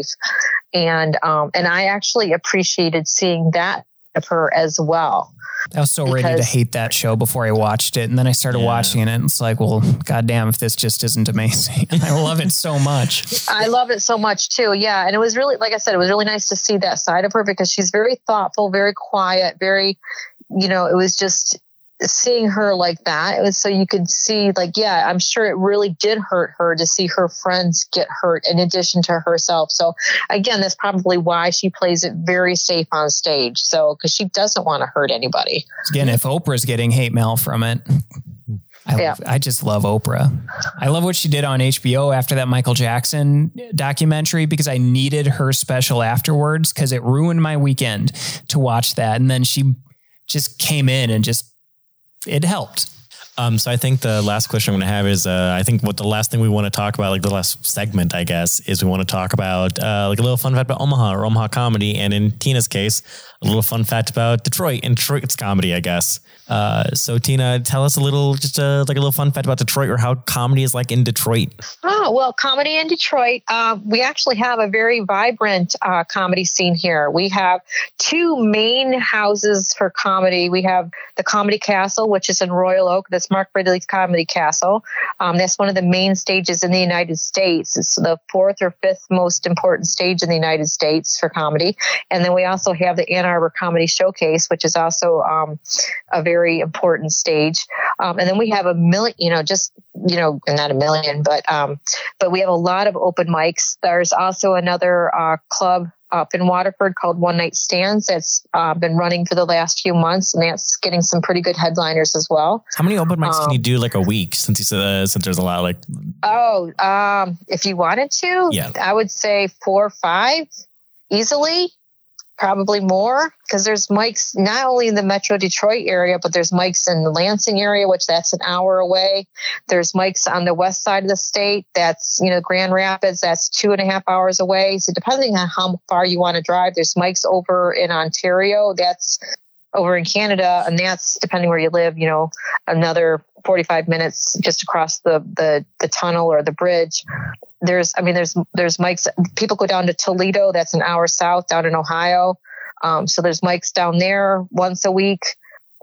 And um, and I actually appreciated seeing that of her as well. I was so because, ready to hate that show before I watched it. And then I started yeah. watching it and it's like, well, goddamn, if this just isn't amazing. I love it so much. I love it so much too. Yeah. And it was really, like I said, it was really nice to see that side of her because she's very thoughtful, very quiet, very, you know, it was just seeing her like that. It was so you could see like, yeah, I'm sure it really did hurt her to see her friends get hurt in addition to herself. So again, that's probably why she plays it very safe on stage. So, because she doesn't want to hurt anybody. Again, if Oprah's getting hate mail from it, I, yeah. I just love Oprah. I love what she did on H B O after that Michael Jackson documentary because I needed her special afterwards because it ruined my weekend to watch that. And then she just came in and just it helped. Um, so I think the last question I'm going to have is, uh, I think what the last thing we want to talk about, like the last segment, I guess, is we want to talk about uh, like a little fun fact about Omaha or Omaha comedy. And in Teena's case, a little fun fact about Detroit and Detroit's comedy, I guess. Uh, so Teena, tell us a little, just a, like a little fun fact about Detroit or how comedy is like in Detroit. Oh, well, comedy in Detroit. Uh, we actually have a very vibrant uh, comedy scene here. We have two main houses for comedy. We have the Comedy Castle, which is in Royal Oak. That's Mark Ridley's Comedy Castle. Um, that's one of the main stages in the United States. It's the fourth or fifth most important stage in the United States for comedy. And then we also have the Ann Arbor Comedy Showcase, which is also um, a very very important stage. Um, and then we have a million, you know, just, you know, not a million, but, um, but we have a lot of open mics. There's also another uh, club up in Waterford called One Night Stands that's uh, been running for the last few months, and that's getting some pretty good headliners as well. How many open mics um, can you do like a week since you said uh, since there's a lot like? Oh, um, if you wanted to, yeah. I would say four or five easily. Probably more because there's mics not only in the Metro Detroit area, but there's mics in the Lansing area, which that's an hour away. There's mics on the west side of the state. That's, you know, Grand Rapids. That's two and a half hours away. So depending on how far you want to drive, there's mics over in Ontario. That's over in Canada. And that's depending where you live, you know, another forty-five minutes just across the, the, the tunnel or the bridge. There's, I mean, there's, there's mics, people go down to Toledo. That's an hour south down in Ohio. Um, so there's mics down there once a week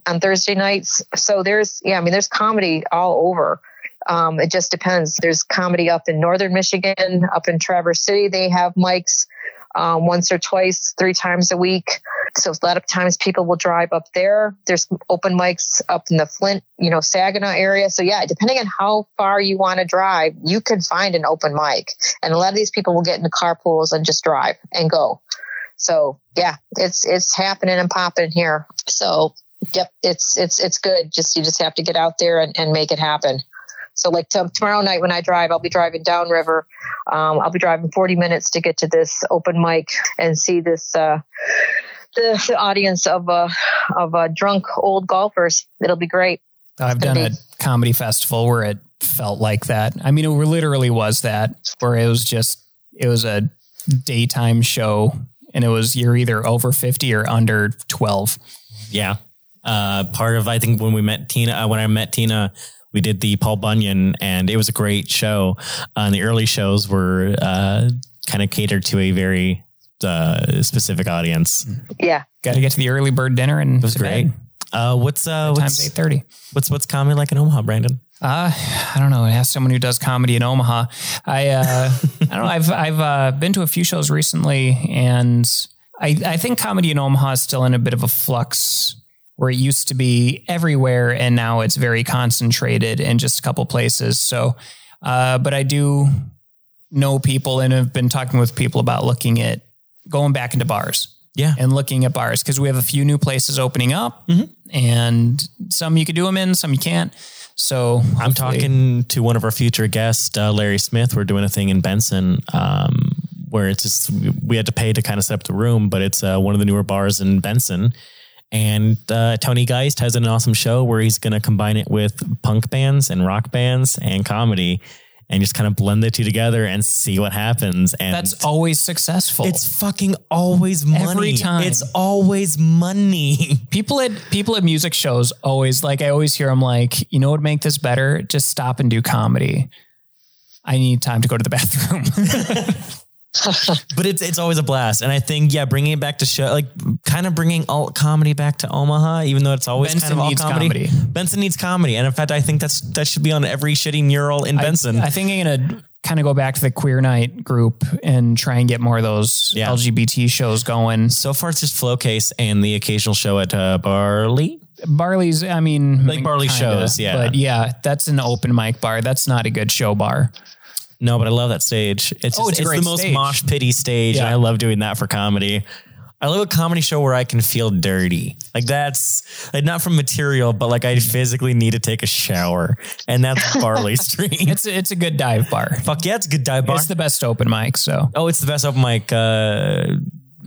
on Thursday nights. So there's, yeah, I mean, there's comedy all over. Um, it just depends. There's comedy up in Northern Michigan, up in Traverse City. They have mics um, once or twice, three times a week. So a lot of times people will drive up there. There's open mics up in the Flint, you know, Saginaw area. So yeah, depending on how far you want to drive, you can find an open mic. And a lot of these people will get into carpools and just drive and go. So yeah, it's it's happening and popping here. So yep, it's it's it's good. Just you just have to get out there and, and make it happen. So like t- tomorrow night when I drive, I'll be driving downriver. Um, I'll be driving forty minutes to get to this open mic and see this uh, the, the audience of uh, of uh, drunk old golfers. It'll be great. I've done be- a comedy festival where it felt like that. I mean, it literally was that, where it was just, it was a daytime show and it was, you're either over fifty or under twelve. Yeah. Uh, part of, I think when we met Teena, uh, when I met Teena, we did the Paul Bunyan, and it was a great show. Uh, and the early shows were uh, kind of catered to a very uh, specific audience. Yeah, Got to get to the early bird dinner, and it was great. Bed. Uh, what's uh, what's eight thirty? What's what's comedy like in Omaha, Brandon? Uh, I don't know. I have someone who does comedy in Omaha. I uh, I don't know. I've I've uh, been to a few shows recently, and I I think comedy in Omaha is still in a bit of a flux. Where it used to be everywhere, and now it's very concentrated in just a couple places. So, uh, but I do know people, and have been talking with people about looking at going back into bars. Yeah. And looking at bars, because we have a few new places opening up, mm-hmm. and some you can do them in, some you can't. So hopefully. I'm talking to one of our future guests, uh, Larry Smith. We're doing a thing in Benson, um, where it's just, we had to pay to kind of set up the room, but it's uh, one of the newer bars in Benson. And uh, Tony Geist has an awesome show where he's going to combine it with punk bands and rock bands and comedy and just kind of blend the two together and see what happens. And that's always successful. It's fucking always money. Every time. It's always money. People at people at music shows always, like, I always hear them like, you know what would make this better? Just stop and do comedy. I need time to go to the bathroom. But it's it's always a blast, and I think yeah, bringing it back to show, like kind of bringing alt comedy back to Omaha, even though it's always Benson kind of alt needs comedy. comedy. Benson needs comedy, and in fact, I think that's that should be on every shitty mural in I, Benson. I think I'm gonna kind of go back to the Queer Night group and try and get more of those yeah. L G B T shows going. So far, it's just Flowcase and the occasional show at uh, Barley. Barley's, I mean, like Barley kinda, shows, yeah, but yeah, that's an open mic bar. That's not a good show bar. No, but I love that stage. It's, oh, just, it's, it's the most stage. Mosh pity stage. Yeah. And I love doing that for comedy. I love a comedy show where I can feel dirty. Like that's like not from material, but like I physically need to take a shower. And that's Barley Street. It's a, it's a good dive bar. Fuck yeah, it's a good dive bar. It's the best open mic. So, oh, it's the best open mic uh,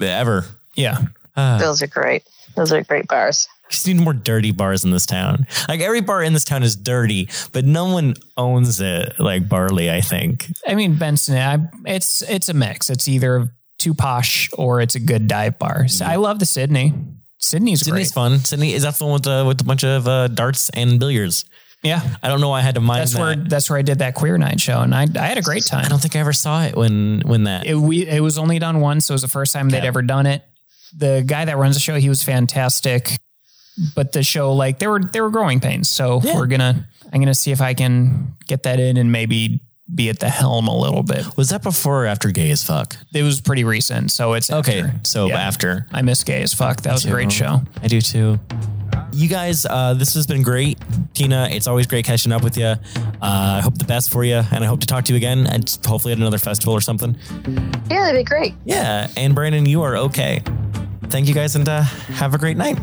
ever. Yeah. Uh, Those are great. Those are great bars. You just need more dirty bars in this town. Like every bar in this town is dirty, but no one owns it like Barley, I think. I mean, Benson, I, it's it's a mix. It's either too posh or it's a good dive bar. So I love the Sydney. Sydney's Sydney's great. fun. Sydney is that the one with the, with a bunch of uh, darts and billiards. Yeah. I don't know why I had to mind that's that. Where, that's where I did that Queer Night show, and I I had a great time. I don't think I ever saw it when, when that. It, we, it was only done once, so it was the first time yeah. they'd ever done it. The guy that runs the show, he was fantastic. But the show, like there were, there were growing pains. So yeah. we're gonna, I'm gonna see if I can get that in and maybe be at the helm a little bit. Was that before or after Gay as Fuck? It was pretty recent. So it's okay. After. So yeah. after I miss Gay as Fuck. That Me was too. a great show. I do too. You guys, uh, this has been great. Teena, it's always great catching up with you. Uh, I hope the best for you, and I hope to talk to you again, and hopefully at another festival or something. Yeah, that'd be great. Yeah, and Brandon, you are okay. Thank you guys, and uh, have a great night.